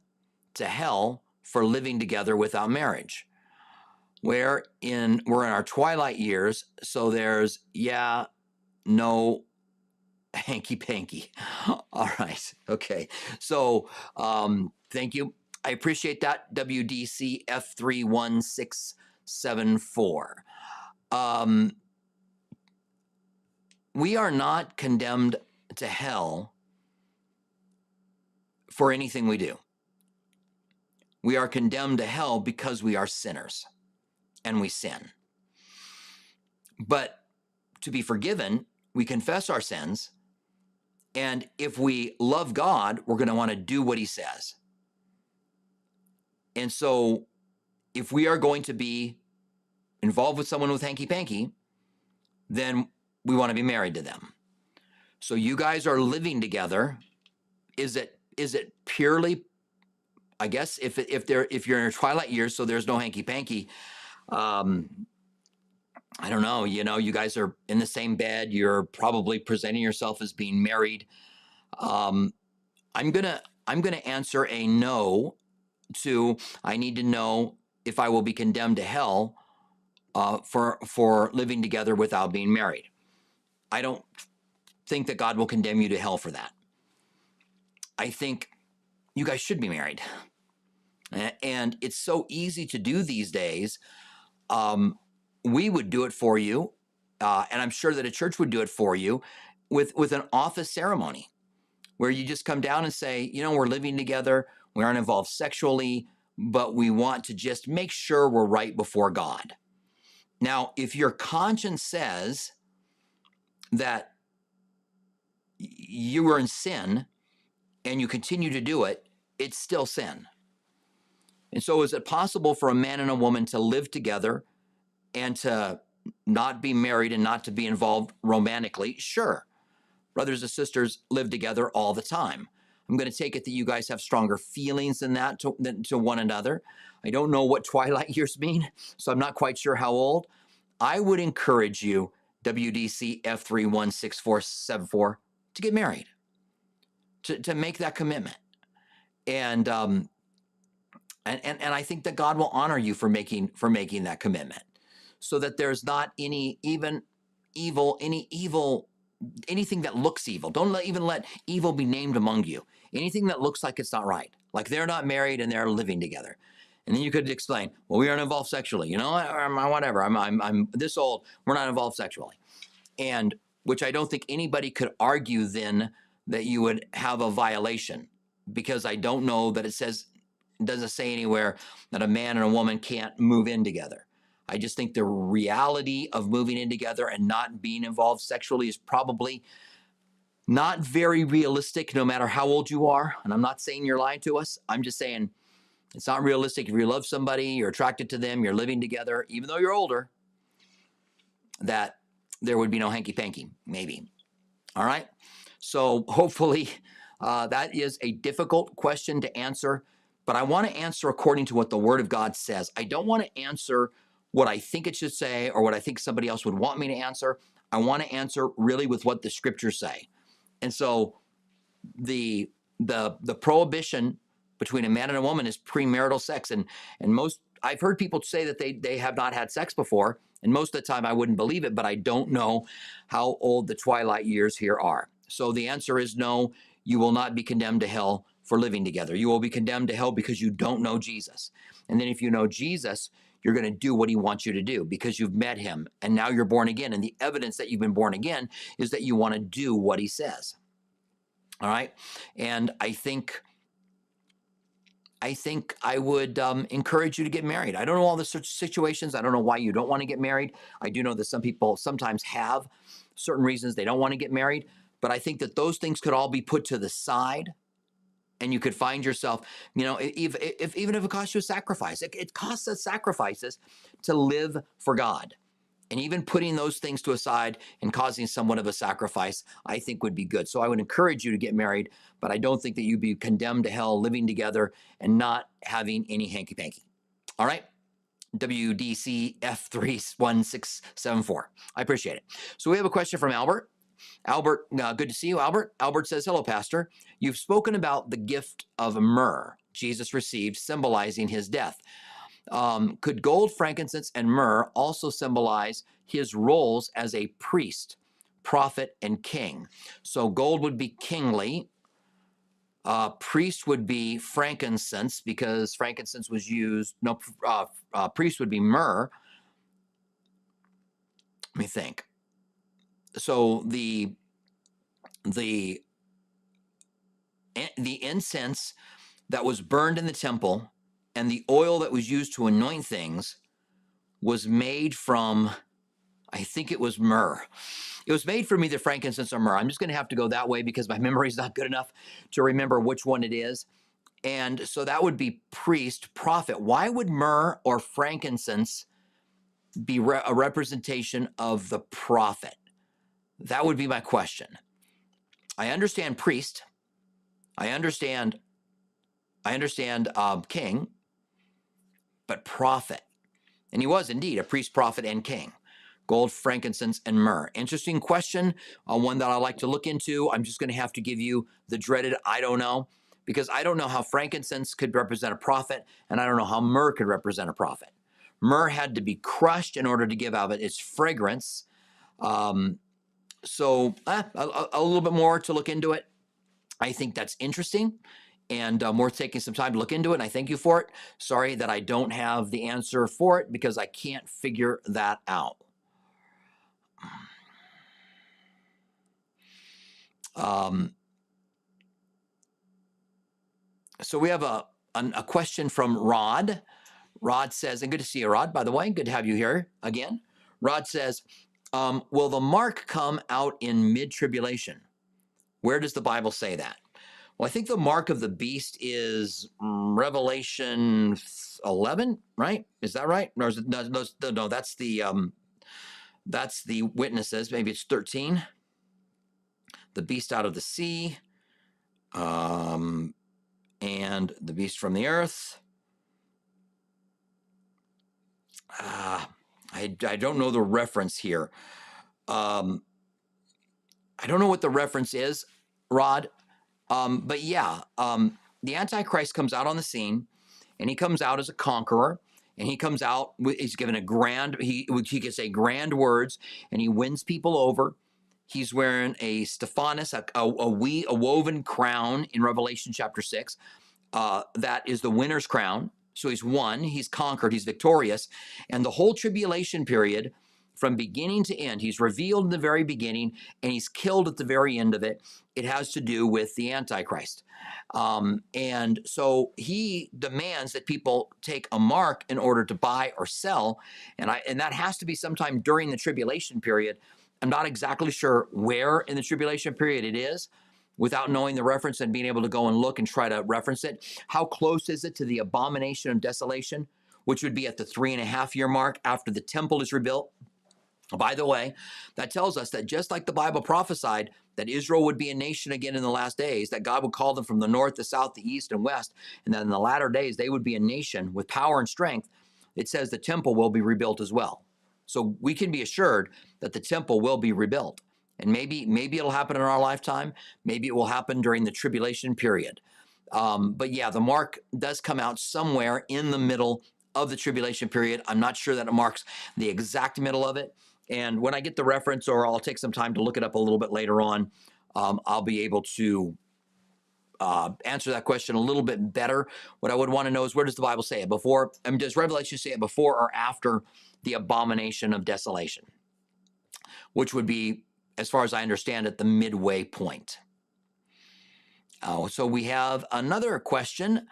to hell for living together without marriage. We're in, we're in our twilight years, so there's, yeah, no, hanky-panky. All right, okay. So um, thank you. I appreciate that, W D C F three one six seven four. Um, we are not condemned to hell for anything we do. We are condemned to hell because we are sinners and we sin. But to be forgiven, we confess our sins. And if we love God, we're going to want to do what he says. And so if we are going to be involved with someone with hanky-panky, then we want to be married to them. So you guys are living together. Is it Is it purely, I guess, if if they're if you're in your twilight years, so there's no hanky panky. Um, I don't know. You know, you guys are in the same bed. You're probably presenting yourself as being married. Um, I'm gonna I'm gonna answer a no to. I need to know if I will be condemned to hell uh, for for living together without being married. I don't think that God will condemn you to hell for that. I think you guys should be married. And it's so easy to do these days. Um, we would do it for you, uh, and I'm sure that a church would do it for you, with, with an office ceremony where you just come down and say, you know, we're living together, we aren't involved sexually, but we want to just make sure we're right before God. Now, if your conscience says that you were in sin, and you continue to do it, it's still sin. And so is it possible for a man and a woman to live together and to not be married and not to be involved romantically? Sure. Brothers and sisters live together all the time. I'm going to take it that you guys have stronger feelings than that to, than to one another. I don't know what twilight years mean, so I'm not quite sure how old. I would encourage you, W D C F three one six four seven four, to get married. To, to make that commitment. And, um, and and and I think that God will honor you for making for making that commitment, so that there's not any even evil, any evil, anything that looks evil. Don't let, even let evil be named among you. Anything that looks like it's not right, like they're not married and they're living together. And then you could explain, well, we aren't involved sexually, you know, or whatever. I'm I'm I'm this old. We're not involved sexually, and which I don't think anybody could argue then that you would have a violation, because I don't know that it says, it doesn't say anywhere that a man and a woman can't move in together. I just think the reality of moving in together and not being involved sexually is probably not very realistic, no matter how old you are. And I'm not saying you're lying to us. I'm just saying it's not realistic. If you love somebody, you're attracted to them, you're living together, even though you're older, that there would be no hanky-panky, maybe. All right? So hopefully uh, that is a difficult question to answer, but I want to answer according to what the Word of God says. I don't want to answer what I think it should say or what I think somebody else would want me to answer. I want to answer really with what the Scriptures say. And so the the the prohibition between a man and a woman is premarital sex. And and most I've heard people say that they they have not had sex before, and most of the time I wouldn't believe it, but I don't know how old the twilight years here are. So the answer is no, you will not be condemned to hell for living together. You will be condemned to hell because you don't know Jesus. And then if you know Jesus, you're going to do what he wants you to do because you've met him and now you're born again. And the evidence that you've been born again is that you want to do what he says. All right. And I think I think I would um, encourage you to get married. I don't know all the situations. I don't know why you don't want to get married. I do know that some people sometimes have certain reasons they don't want to get married. But I think that those things could all be put to the side And you could find yourself, you know, if, if, even if it costs you a sacrifice, it, it costs us sacrifices to live for God. And even putting those things to aside and causing somewhat of a sacrifice, I think would be good. So I would encourage you to get married, but I don't think that you'd be condemned to hell living together and not having any hanky-panky. All right? W D C F three one six seven four. I appreciate it. So we have a question from Albert. Albert, uh, good to see you, Albert. Albert says, hello, Pastor. You've spoken about the gift of myrrh Jesus received symbolizing his death. Um, could gold, frankincense, and myrrh also symbolize his roles as a priest, prophet, and king? So gold would be kingly. Uh, priest would be frankincense because frankincense was used. No, uh, uh, priest would be myrrh. Let me think. So the the the incense that was burned in the temple and the oil that was used to anoint things was made from, I think it was myrrh. It was made from either frankincense or myrrh. I'm just going to have to go that way because my memory is not good enough to remember which one it is. And so that would be priest, prophet. Why would myrrh or frankincense be re- a representation of the prophet? That would be my question. I understand priest. I understand I understand uh, king, but prophet. And he was indeed a priest, prophet, and king. Gold, frankincense, and myrrh. Interesting question, uh, one that I like to look into. I'm just going to have to give you the dreaded I don't know, because I don't know how frankincense could represent a prophet, and I don't know how myrrh could represent a prophet. Myrrh had to be crushed in order to give out its fragrance. Um, so uh, a, a little bit more to look into it. I think that's interesting. And um, we're taking some time to look into it, and I thank you for it. Sorry that I don't have the answer for it because I can't figure that out. Um, so we have a, a, a question from Rod. Rod says, and good to see you, Rod, by the way. Good to have you here again. Rod says, um, will the mark come out in mid-tribulation? Where does the Bible say that? Well, I think the mark of the beast is Revelation eleven, right? Is that right? Or is it, no, no, no, that's the um, that's the witnesses. Maybe it's thirteen. The beast out of the sea, um, and the beast from the earth. Uh, I I don't know the reference here. Um, I don't know what the reference is, Rod. Um, but yeah, um, the Antichrist comes out on the scene, and he comes out as a conqueror, and he comes out, he's given a grand, he, he can say grand words, and he wins people over. He's wearing a Stephanus, a, a, a, we, a woven crown in Revelation chapter six. Uh, that is the winner's crown. So he's won, he's conquered, he's victorious. And the whole tribulation period, from beginning to end, he's revealed in the very beginning, and he's killed at the very end of it. It has to do with the Antichrist. Um, and so he demands that people take a mark in order to buy or sell, and, I, and that has to be sometime during the tribulation period. I'm not exactly sure where in the tribulation period it is without knowing the reference and being able to go and look and try to reference it. How close is it to the abomination of desolation, which would be at the three and a half year mark after the temple is rebuilt? By the way, that tells us that just like the Bible prophesied that Israel would be a nation again in the last days, that God would call them from the north, the south, the east, and west, and that in the latter days they would be a nation with power and strength, it says the temple will be rebuilt as well. So we can be assured that the temple will be rebuilt. And maybe maybe it'll happen in our lifetime. Maybe it will happen during the tribulation period. Um, but yeah, the mark does come out somewhere in the middle of the tribulation period. I'm not sure that it marks the exact middle of it. And when I get the reference, or I'll take some time to look it up a little bit later on, um, I'll be able to uh, answer that question a little bit better. What I would want to know is, where does the Bible say it? Before? I mean, does Revelation say it before or after the abomination of desolation? Which would be, as far as I understand it, the midway point. Uh, so we have another question.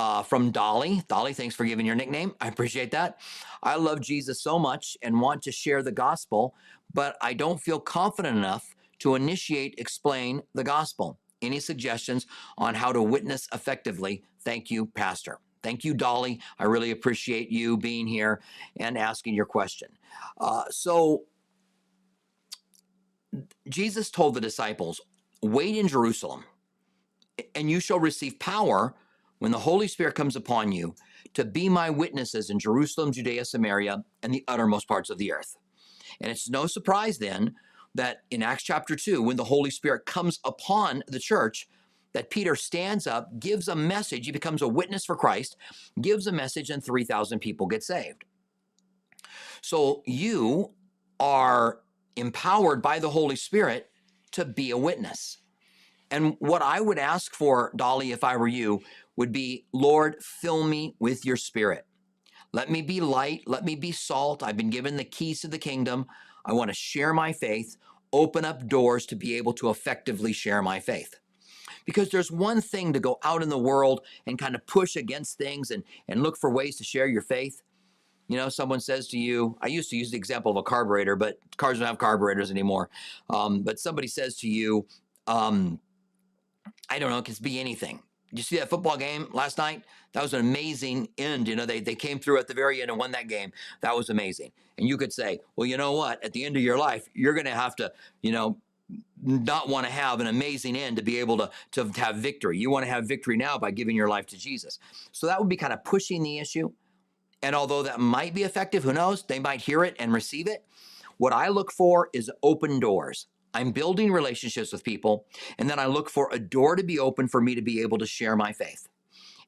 Uh, from Dolly. Dolly, thanks for giving your nickname. I appreciate that. I love Jesus so much and want to share the gospel, but I don't feel confident enough to initiate, explain the gospel. any suggestions on how to witness effectively, thank you, Pastor. Thank you, Dolly. I really appreciate you being here and asking your question. Uh, so Jesus told the disciples, wait in Jerusalem, and you shall receive power when the Holy Spirit comes upon you to be my witnesses in Jerusalem, Judea, Samaria, and the uttermost parts of the earth. And it's no surprise then that in Acts chapter two, when the Holy Spirit comes upon the church, that Peter stands up, gives a message, he becomes a witness for Christ, gives a message, and three thousand people get saved. So you are empowered by the Holy Spirit to be a witness. And what I would ask for, Dolly, if I were you, would be, Lord, fill me with your Spirit. Let me be light. Let me be salt. I've been given the keys to the kingdom. I want to share my faith, open up doors to be able to effectively share my faith. Because there's one thing to go out in the world and kind of push against things and, and look for ways to share your faith. You know, someone says to you, I used to use the example of a carburetor, but cars don't have carburetors anymore. Um, but somebody says to you, um, I don't know, it could be anything. You see that football game last night? That was an amazing end. You know, they, they came through at the very end and won that game. That was amazing. And you could say, well, you know what? At the end of your life, you're going to have to, you know, not want to have an amazing end to be able to, to have victory. You want to have victory now by giving your life to Jesus. So that would be kind of pushing the issue. And although that might be effective, who knows? They might hear it and receive it. What I look for is open doors. I'm building relationships with people, and then I look for a door to be open for me to be able to share my faith.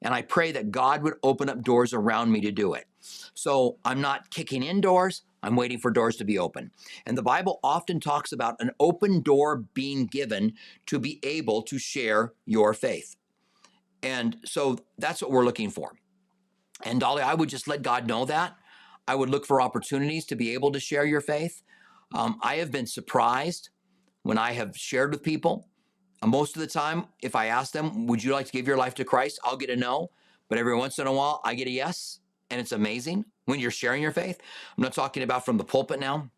And I pray that God would open up doors around me to do it. So I'm not kicking in doors. I'm waiting for doors to be open. And the Bible often talks about an open door being given to be able to share your faith. And so that's what we're looking for. And Dolly, I would just let God know that. I would look for opportunities to be able to share your faith. Um, I have been surprised when I have shared with people. Most of the time, if I ask them, would you like to give your life to Christ? I'll get a no. But every once in a while, I get a yes. And it's amazing when you're sharing your faith. I'm not talking about from the pulpit now.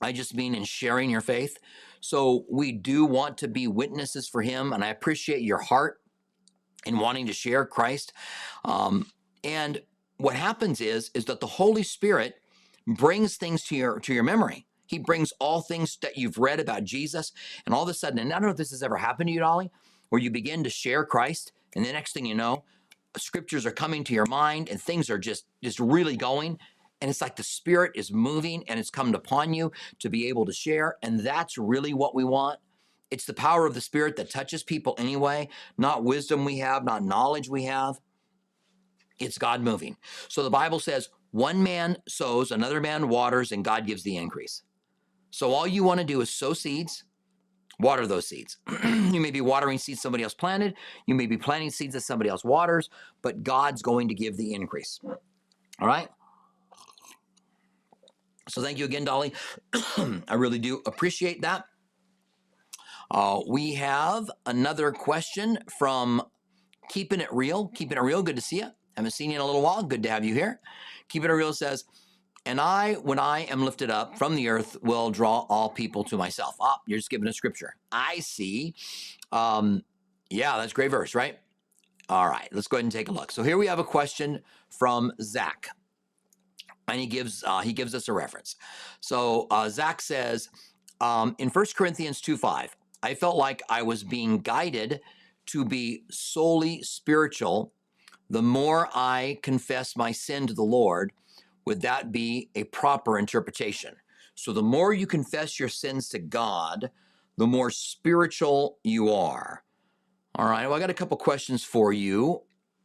I just mean in sharing your faith. So we do want to be witnesses for him. And I appreciate your heart in wanting to share Christ. Um, and what happens is, is that the Holy Spirit brings things to your, to your memory. He brings all things that you've read about Jesus. And all of a sudden, and I don't know if this has ever happened to you, Dolly, where you begin to share Christ. And the next thing you know, scriptures are coming to your mind and things are just, just really going. And it's like the Spirit is moving and it's come upon you to be able to share. And that's really what we want. It's the power of the Spirit that touches people anyway, not wisdom we have, not knowledge we have. It's God moving. So the Bible says, one man sows, another man waters, and God gives the increase. So all you want to do is sow seeds, water those seeds. You may be watering seeds somebody else planted. You may be planting seeds that somebody else waters, but God's going to give the increase. All right? So thank you again, Dolly. I really do appreciate that. Uh, we have another question from Keeping It Real. Keeping It Real, good to see you. Haven't seen you in a little while. Good to have you here. Keeping It Real says, and I, when I am lifted up from the earth, will draw all people to myself. Ah, you're just giving a scripture. I see. Um, yeah, that's a great verse, right? All right, let's go ahead and take a look. So here we have a question from Zach, and he gives uh, he gives us a reference. So uh, Zach says, um, in First Corinthians two five, I felt like I was being guided to be solely spiritual. The more I confess my sin to the Lord, would that be a proper interpretation? So the more you confess your sins to God, the more spiritual you are. All right, well, I got a couple questions for you,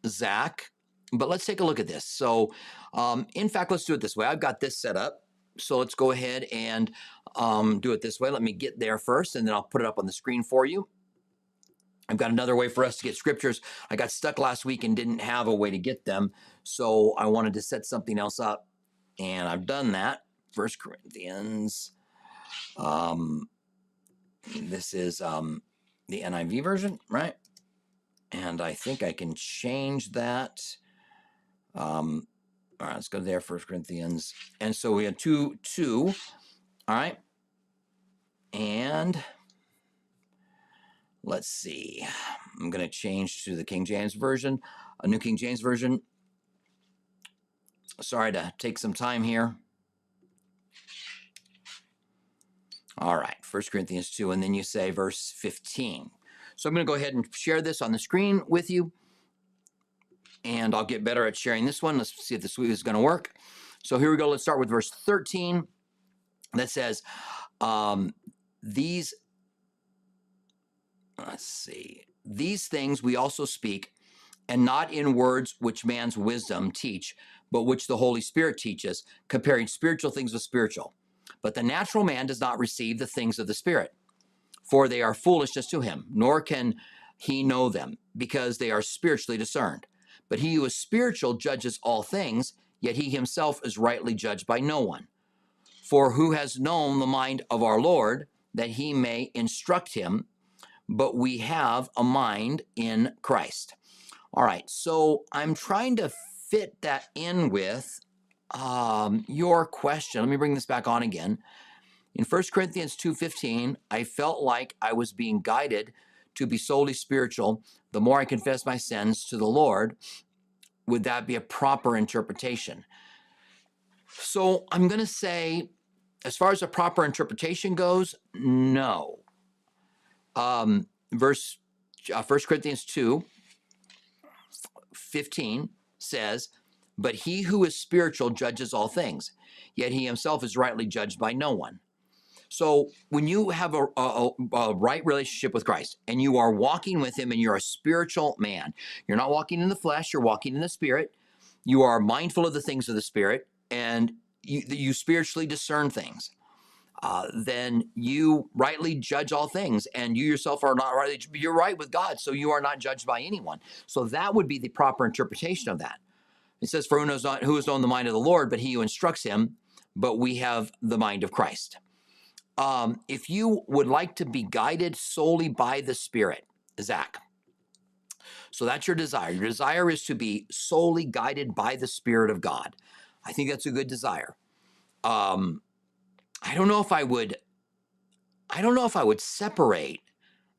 Zach, but let's take a look at this. So um, in fact, let's do it this way. I've got this set up. So let's go ahead and um, do it this way. Let me get there first, and then I'll put it up on the screen for you. I've got another way for us to get scriptures. I got stuck last week and didn't have a way to get them, so I wanted to set something else up, and I've done that. First Corinthians. Um, this is um, the N I V version, right? And I think I can change that. Um, all right, let's go there, First Corinthians. And so we have two, two, all right? And Let's see. I'm going to change to the King James Version, a New King James Version. Sorry to take some time here. All right, First Corinthians two, and then you say verse fifteen. So I'm going to go ahead and share this on the screen with you, and I'll get better at sharing this one. Let's see if this is going to work. So here we go. Let's start with verse thirteen that says, um, these, let's see, these things we also speak, and not in words which man's wisdom teach, but which the Holy Spirit teaches, comparing spiritual things with spiritual. But the natural man does not receive the things of the Spirit, for they are foolishness to him, nor can he know them, because they are spiritually discerned. But he who is spiritual judges all things, yet he himself is rightly judged by no one. For who has known the mind of our Lord, that he may instruct him? But we have a mind in Christ. All right, so I'm trying to fit that in with Um, your question. Let me bring this back on again. In First Corinthians two fifteen, I felt like I was being guided to be solely spiritual the more I confess my sins to the Lord. Would that be a proper interpretation? So I'm going to say, as far as a proper interpretation goes, no. Um, verse uh, First Corinthians two fifteen says, but he who is spiritual judges all things, yet he himself is rightly judged by no one. So when you have a, a, a right relationship with Christ and you are walking with him and you're a spiritual man, you're not walking in the flesh, you're walking in the Spirit. You are mindful of the things of the Spirit, and you, you spiritually discern things. Uh, then you rightly judge all things, and you yourself are not rightly, you're right with God, so you are not judged by anyone. So that would be the proper interpretation of that. It says, for who knows not, who has known the mind of the Lord, but he who instructs him, but we have the mind of Christ. Um, if you would like to be guided solely by the Spirit, Zach, so that's your desire. Your desire is to be solely guided by the Spirit of God. I think that's a good desire. Um, I don't know if I would, I don't know if I would separate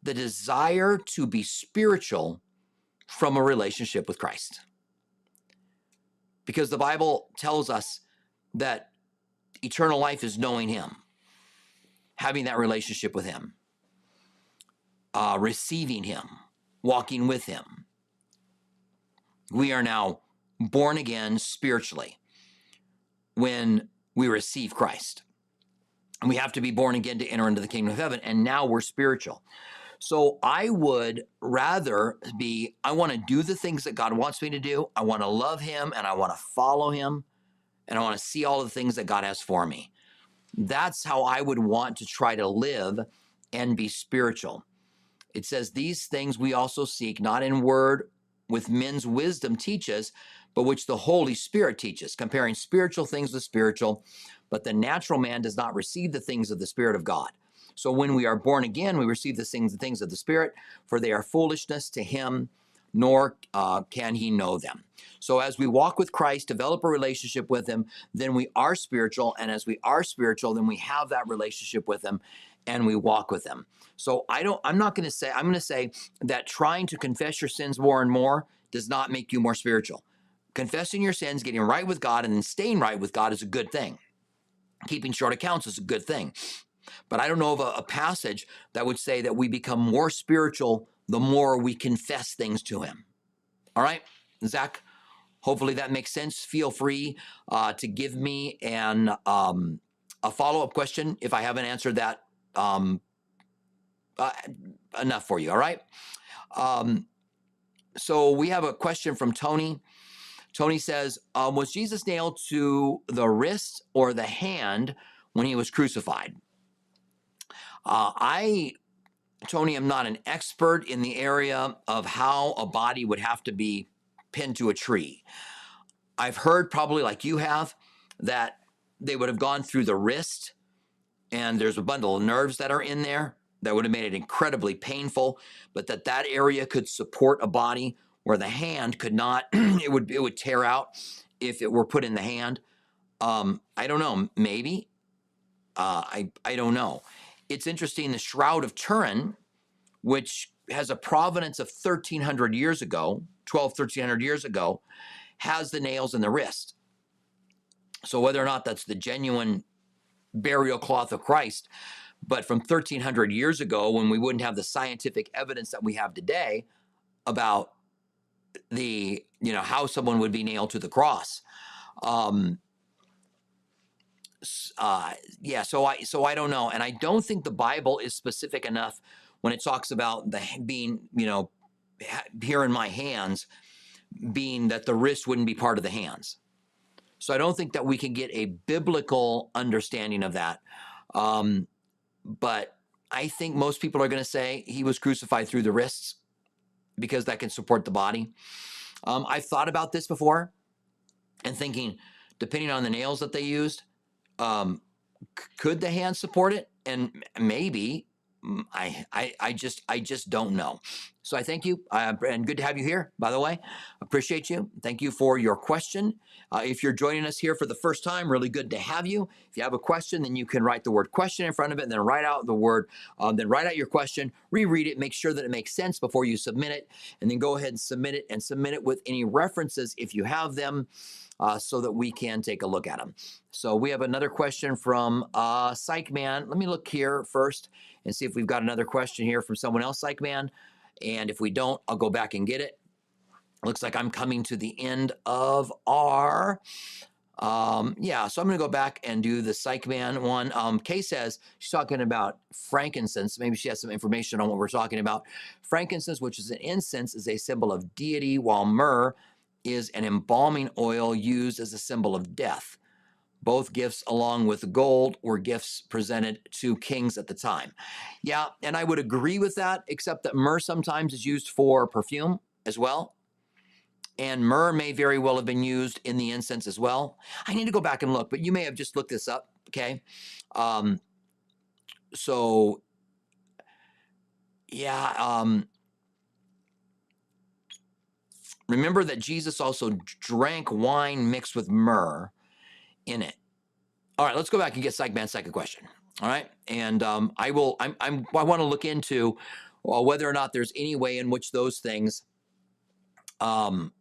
the desire to be spiritual from a relationship with Christ. Because the Bible tells us that eternal life is knowing him, having that relationship with him, uh, receiving him, walking with him. We are now born again spiritually when we receive Christ. And we have to be born again to enter into the kingdom of heaven, and now we're spiritual. So I would rather be, I want to do the things that God wants me to do. I want to love him, and I want to follow him, and I want to see all the things that God has for me. That's how I would want to try to live and be spiritual. It says, these things we also seek, not in word with men's wisdom teaches, but which the Holy Spirit teaches, comparing spiritual things with spiritual. But the natural man does not receive the things of the Spirit of God. So when we are born again, we receive the things, the things of the Spirit, for they are foolishness to him, nor uh, can he know them. So as we walk with Christ, develop a relationship with him, then we are spiritual. And as we are spiritual, then we have that relationship with him and we walk with him. So I don't, I'm not going to say, I'm going to say that trying to confess your sins more and more does not make you more spiritual. Confessing your sins, getting right with God, and then staying right with God is a good thing. Keeping short accounts is a good thing. But I don't know of a, a passage that would say that we become more spiritual the more we confess things to him. All right, Zach, hopefully that makes sense. Feel free uh, to give me an, um, a follow-up question if I haven't answered that um, uh, enough for you, all right? Um, so we have a question from Tony. Tony says, um, was Jesus nailed to the wrist or the hand when he was crucified? Uh, I, Tony, am not an expert in the area of how a body would have to be pinned to a tree. I've heard, probably like you have, that they would have gone through the wrist, and there's a bundle of nerves that are in there that would have made it incredibly painful, but that that area could support a body where the hand could not. it would it would tear out if it were put in the hand. Um, I don't know, maybe. Uh, I I don't know. It's interesting, the Shroud of Turin, which has a provenance of thirteen hundred years ago, twelve, thirteen hundred years ago, has the nails in the wrist. So whether or not that's the genuine burial cloth of Christ, but from thirteen hundred years ago, when we wouldn't have the scientific evidence that we have today about the, you know, how someone would be nailed to the cross. Um, uh, yeah, so I, so I don't know. And I don't think the Bible is specific enough when it talks about the being, you know, here in my hands, being that the wrist wouldn't be part of the hands. So I don't think that we can get a biblical understanding of that. Um, but I think most people are going to say he was crucified through the wrists because that can support the body. Um, I've thought about this before and thinking, depending on the nails that they used, um, c- could the hands support it? And maybe. I, I, I just, I just don't know. So I thank you, uh, and good to have you here, by the way. Appreciate you. Thank you for your question. Uh, if you're joining us here for the first time, really good to have you. If you have a question, then you can write the word question in front of it, and then write out the word, um, then write out your question, reread it, make sure that it makes sense before you submit it, and then go ahead and submit it, and submit it with any references if you have them, uh, so that we can take a look at them. So we have another question from uh, Psychman. Let me look here first and see if we've got another question here from someone else, Psychman. And if we don't, I'll go back and get it. Looks like I'm coming to the end of our, um, yeah, so I'm going to go back and do the Psychman one. Um, Kay says, she's talking about frankincense. Maybe she has some information on what we're talking about. Frankincense, which is an incense, is a symbol of deity, while myrrh is an embalming oil used as a symbol of death. Both gifts, along with gold, were gifts presented to kings at the time. Yeah, and I would agree with that, except that myrrh sometimes is used for perfume as well. And myrrh may very well have been used in the incense as well. I need to go back and look, but you may have just looked this up, okay? Um, so, yeah. Um, remember that Jesus also drank wine mixed with myrrh in it. All right, let's go back and get Psychman's second question. All right, and um, I will. I'm. I'm I want to look into well, whether or not there's any way in which those things. Um,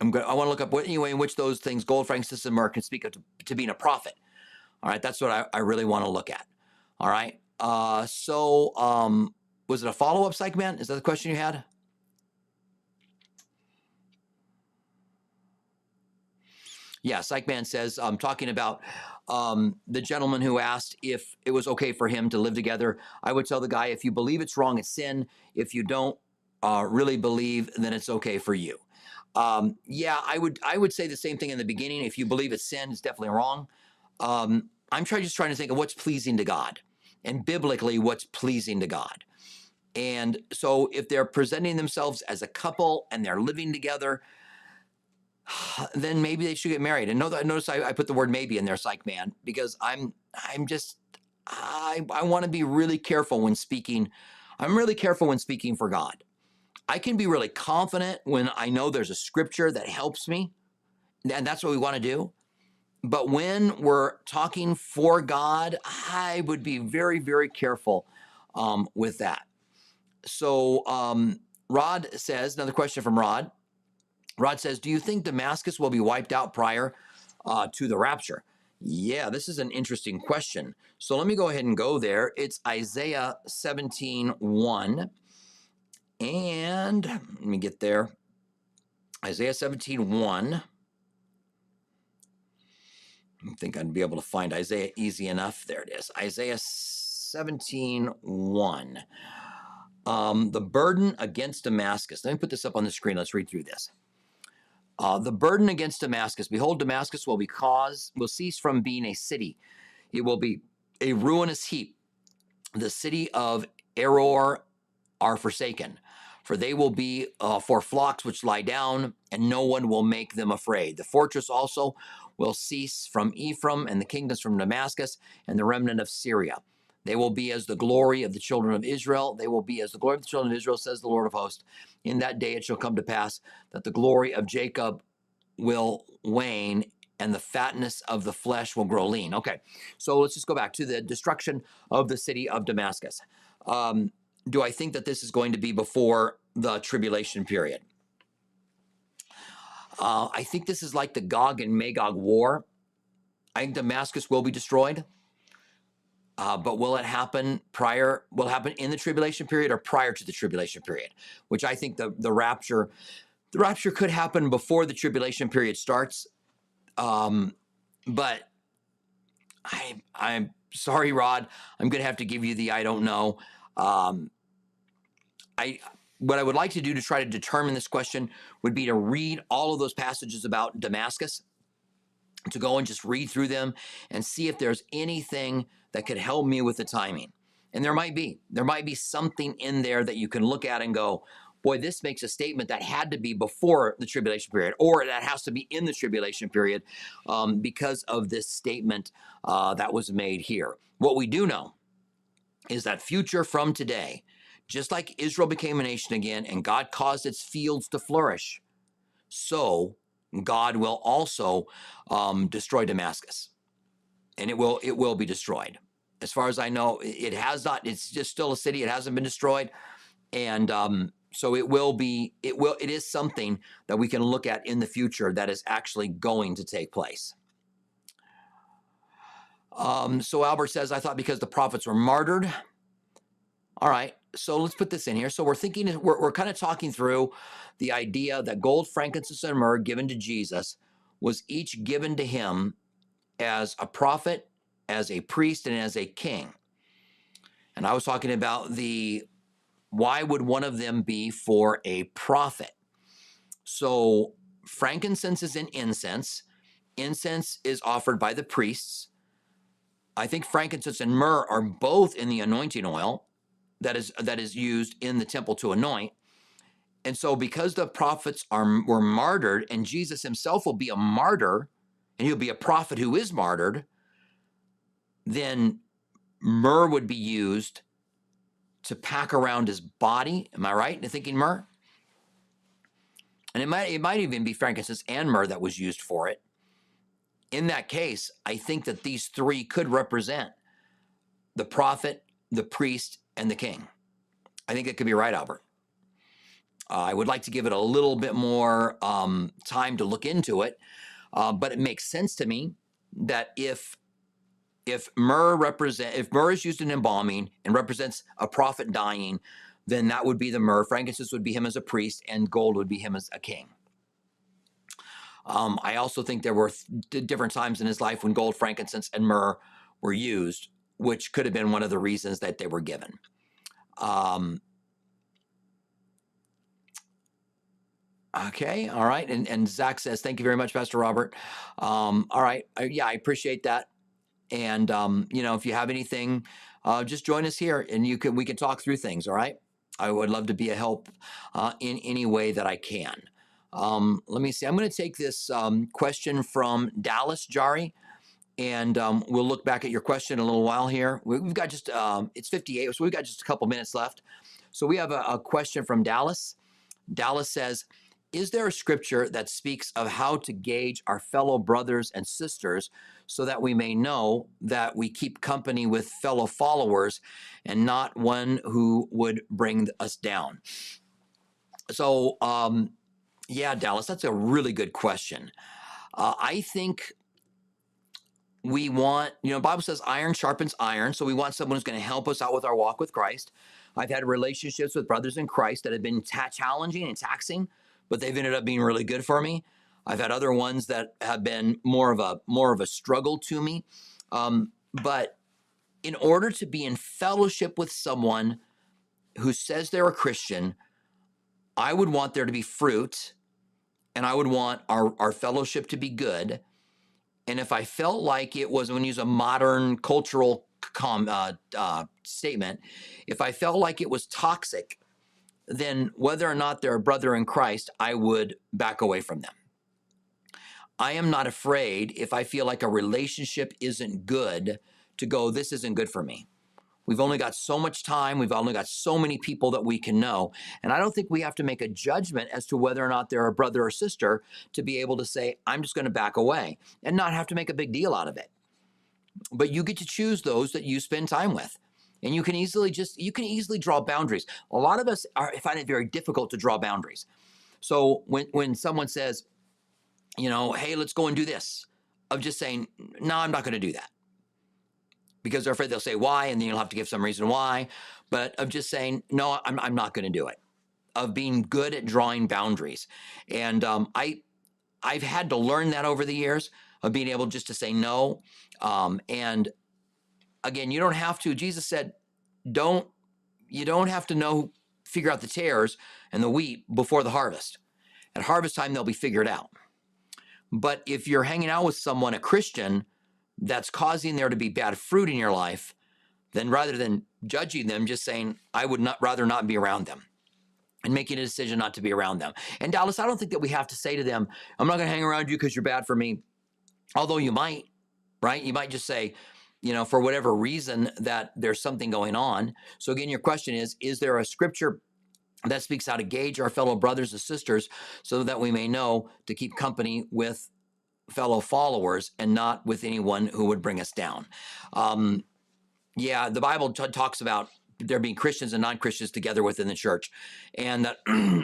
I'm going. I want to look up what any way in which those things, gold, frankincense, and myrrh, can speak of to, to being a prophet. All right, that's what I, I really want to look at. All right. Uh, so um, was it a follow up, Psychman? Is that the question you had? Yeah, Psychman says, um, talking about um, the gentleman who asked if it was okay for him to live together. I would tell the guy, if you believe it's wrong, it's sin. If you don't uh, really believe, then it's okay for you. Um, yeah, I would I would say the same thing in the beginning. If you believe it's sin, it's definitely wrong. Um, I'm trying, just trying to think of what's pleasing to God, and biblically what's pleasing to God. And so if they're presenting themselves as a couple and they're living together, then maybe they should get married. And notice I, I put the word maybe in there, Psychman, because I'm I'm just, I, I want to be really careful when speaking. I'm really careful when speaking for God. I can be really confident when I know there's a scripture that helps me, and that's what we want to do. But when we're talking for God, I would be very, very careful um, with that. So um, Rod says, another question from Rod. Rod says, do you think Damascus will be wiped out prior uh, to the rapture? Yeah, this is an interesting question. So let me go ahead and go there. It's Isaiah seventeen one. And let me get there. Isaiah seventeen one. I think I'd be able to find Isaiah easy enough. There it is. Isaiah seventeen one. Um, the burden against Damascus. Let me put this up on the screen. Let's read through this. Uh, the burden against Damascus. Behold, Damascus will be caused, will cease from being a city. It will be a ruinous heap. The city of Aror are forsaken, for they will be uh, for flocks which lie down, and no one will make them afraid. The fortress also will cease from Ephraim, and the kingdoms from Damascus, and the remnant of Syria. They will be as the glory of the children of Israel. They will be as the glory of the children of Israel, says the Lord of hosts. In that day it shall come to pass that the glory of Jacob will wane, and the fatness of the flesh will grow lean. Okay, so let's just go back to the destruction of the city of Damascus. Um, do I think that this is going to be before the tribulation period? Uh, I think this is like the Gog and Magog war. I think Damascus will be destroyed. Uh, but will it happen prior, will it happen in the tribulation period or prior to the tribulation period? Which I think the, the rapture, the rapture could happen before the tribulation period starts. Um, but I, I'm sorry, Rod, I'm going to have to give you the I don't know. Um, I, what I would like to do to try to determine this question would be to read all of those passages about Damascus, to go and just read through them and see if there's anything that could help me with the timing. And there might be. There might be something in there that you can look at and go, boy, this makes a statement that had to be before the tribulation period, or that has to be in the tribulation period um, because of this statement uh, that was made here. What we do know is that future from today, just like Israel became a nation again and God caused its fields to flourish, so God will also um, destroy Damascus, and it will it will be destroyed. As far as I know, it has not. It's just still a city. It hasn't been destroyed, and um, so it will be. It will. It is something that we can look at in the future that is actually going to take place. Um, so Albert says, I thought because the prophets were martyred. All right. So let's put this in here. So we're thinking, we're, we're kind of talking through the idea that gold, frankincense, and myrrh given to Jesus was each given to him as a prophet, as a priest, and as a king. And I was talking about the, why would one of them be for a prophet? So frankincense is an incense. Incense is offered by the priests. I think frankincense and myrrh are both in the anointing oil that is that is used in the temple to anoint. And so because the prophets are were martyred, and Jesus himself will be a martyr, and he'll be a prophet who is martyred, then myrrh would be used to pack around his body. Am I right in thinking myrrh? And it might, it might even be frankincense and myrrh that was used for it. In that case, I think that these three could represent the prophet, the priest, and the king. I think it could be right, Albert. Uh, I would like to give it a little bit more um, time to look into it, uh, but it makes sense to me that if if myrrh represent if myrrh is used in embalming and represents a prophet dying, then that would be the myrrh. Frankincense would be him as a priest, and gold would be him as a king. Um, I also think there were th different times in his life when gold, frankincense, and myrrh were used, which could have been one of the reasons that they were given. Um, okay, all right. And, and Zach says, thank you very much, Pastor Robert. Um, all right, I, yeah, I appreciate that. And, um, you know, if you have anything, uh, just join us here and you can, we can talk through things, all right? I would love to be a help uh, in any way that I can. Um, let me see, I'm gonna take this um, question from Dallas, Jari. And um, we'll look back at your question in a little while here. We've got just, um, it's fifty-eight, so we've got just a couple minutes left. So we have a, a question from Dallas. Dallas says, is there a scripture that speaks of how to gauge our fellow brothers and sisters so that we may know that we keep company with fellow followers and not one who would bring us down? So um, yeah, Dallas, that's a really good question. Uh, I think, we want, you know, the Bible says iron sharpens iron. So we want someone who's going to help us out with our walk with Christ. I've had relationships with brothers in Christ that have been challenging and taxing, but they've ended up being really good for me. I've had other ones that have been more of a, more of a struggle to me. Um, but in order to be in fellowship with someone who says they're a Christian, I would want there to be fruit, and I would want our, our fellowship to be good. And if I felt like it was, I'm going to use a modern cultural com, uh, uh, statement, if I felt like it was toxic, then whether or not they're a brother in Christ, I would back away from them. I am not afraid, if I feel like a relationship isn't good, to go, this isn't good for me. We've only got so much time. We've only got so many people that we can know. And I don't think we have to make a judgment as to whether or not they're a brother or sister to be able to say, I'm just going to back away and not have to make a big deal out of it. But you get to choose those that you spend time with. And you can easily just, you can easily draw boundaries. A lot of us are, find it very difficult to draw boundaries. So when, when someone says, you know, hey, let's go and do this, I'm just saying, no, I'm not going to do that. Because they're afraid they'll say why, and then you'll have to give some reason why. But of just saying, no, I'm, I'm not going to do it. Of being good at drawing boundaries. And um, I, I've had to learn that over the years, of being able just to say no. Um, and again, you don't have to. Jesus said, don't, you don't have to know, figure out the tares and the wheat before the harvest. At harvest time, they'll be figured out. But if you're hanging out with someone, a Christian, that's causing there to be bad fruit in your life, then rather than judging them, just saying, I would not rather not be around them, and making a decision not to be around them. And Dallas, I don't think that we have to say to them, I'm not going to hang around you because you're bad for me. Although you might, right? You might just say, you know, for whatever reason that there's something going on. So again, your question is, is there a scripture that speaks how to gauge our fellow brothers and sisters so that we may know to keep company with fellow followers and not with anyone who would bring us down? Um, yeah, the Bible t- talks about there being Christians and non-Christians together within the church. And that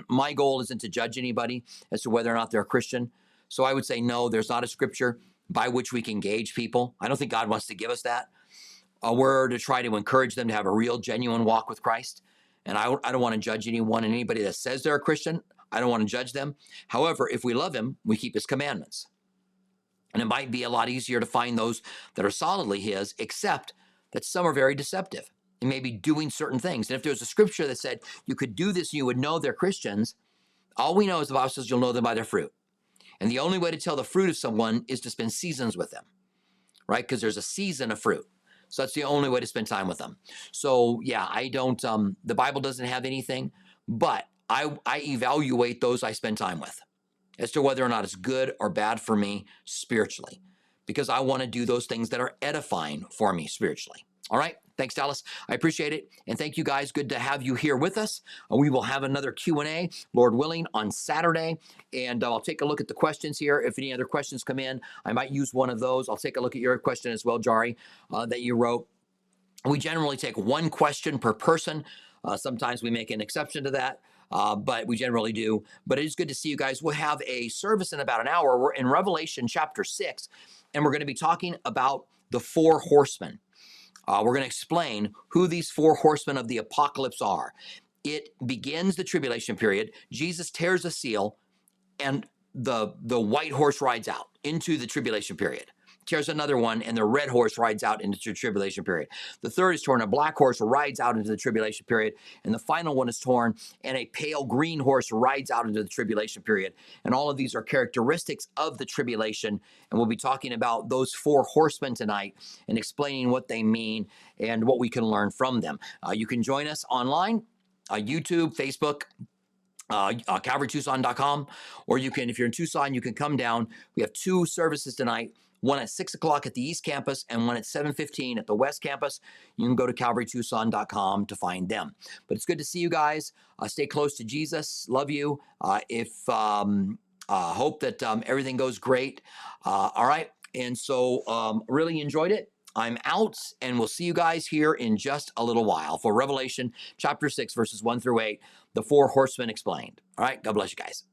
my goal isn't to judge anybody as to whether or not they're a Christian. So I would say, no, there's not a scripture by which we can gauge people. I don't think God wants to give us that. Uh, we're to try to encourage them to have a real, genuine walk with Christ. And I, I don't want to judge anyone, and anybody that says they're a Christian, I don't want to judge them. However, if we love him, we keep his commandments. And it might be a lot easier to find those that are solidly his, except that some are very deceptive and maybe doing certain things. And if there was a scripture that said you could do this and you would know they're Christians, all we know is the Bible says you'll know them by their fruit. And the only way to tell the fruit of someone is to spend seasons with them, right? Because there's a season of fruit. So that's the only way to spend time with them. So yeah, I don't, um, the Bible doesn't have anything, but I, I evaluate those I spend time with as to whether or not it's good or bad for me spiritually, because I want to do those things that are edifying for me spiritually. All right. Thanks, Dallas. I appreciate it. And thank you guys. Good to have you here with us. Uh, we will have another Q and A, Lord willing, on Saturday. And uh, I'll take a look at the questions here. If any other questions come in, I might use one of those. I'll take a look at your question as well, Jari, uh, that you wrote. We generally take one question per person. Uh, sometimes we make an exception to that, uh, but we generally do. But it is good to see you guys. We'll have a service in about an hour. We're in Revelation chapter six, and we're going to be talking about the four horsemen. Uh, we're going to explain who these four horsemen of the apocalypse are. It begins the tribulation period. Jesus tears a seal, and the, the white horse rides out into the tribulation period. Tears another one, and the red horse rides out into the tribulation period. The third is torn, a black horse rides out into the tribulation period, and the final one is torn, and a pale green horse rides out into the tribulation period. And all of these are characteristics of the tribulation, and we'll be talking about those four horsemen tonight and explaining what they mean and what we can learn from them. Uh, you can join us online, uh, YouTube, Facebook, Uh, uh, Calvary Tucson dot com, or you can, if you're in Tucson, you can come down. We have two services tonight, one at six o'clock at the East Campus and one at seven fifteen at the West Campus. You can go to Calvary Tucson dot com to find them. But it's good to see you guys. Uh, stay close to Jesus. Love you. Uh, if um, uh, hope that um, everything goes great. Uh, all right. And so um, really enjoyed it. I'm out, and we'll see you guys here in just a little while for Revelation chapter six, verses one through eight, the four horsemen explained. All right, God bless you guys.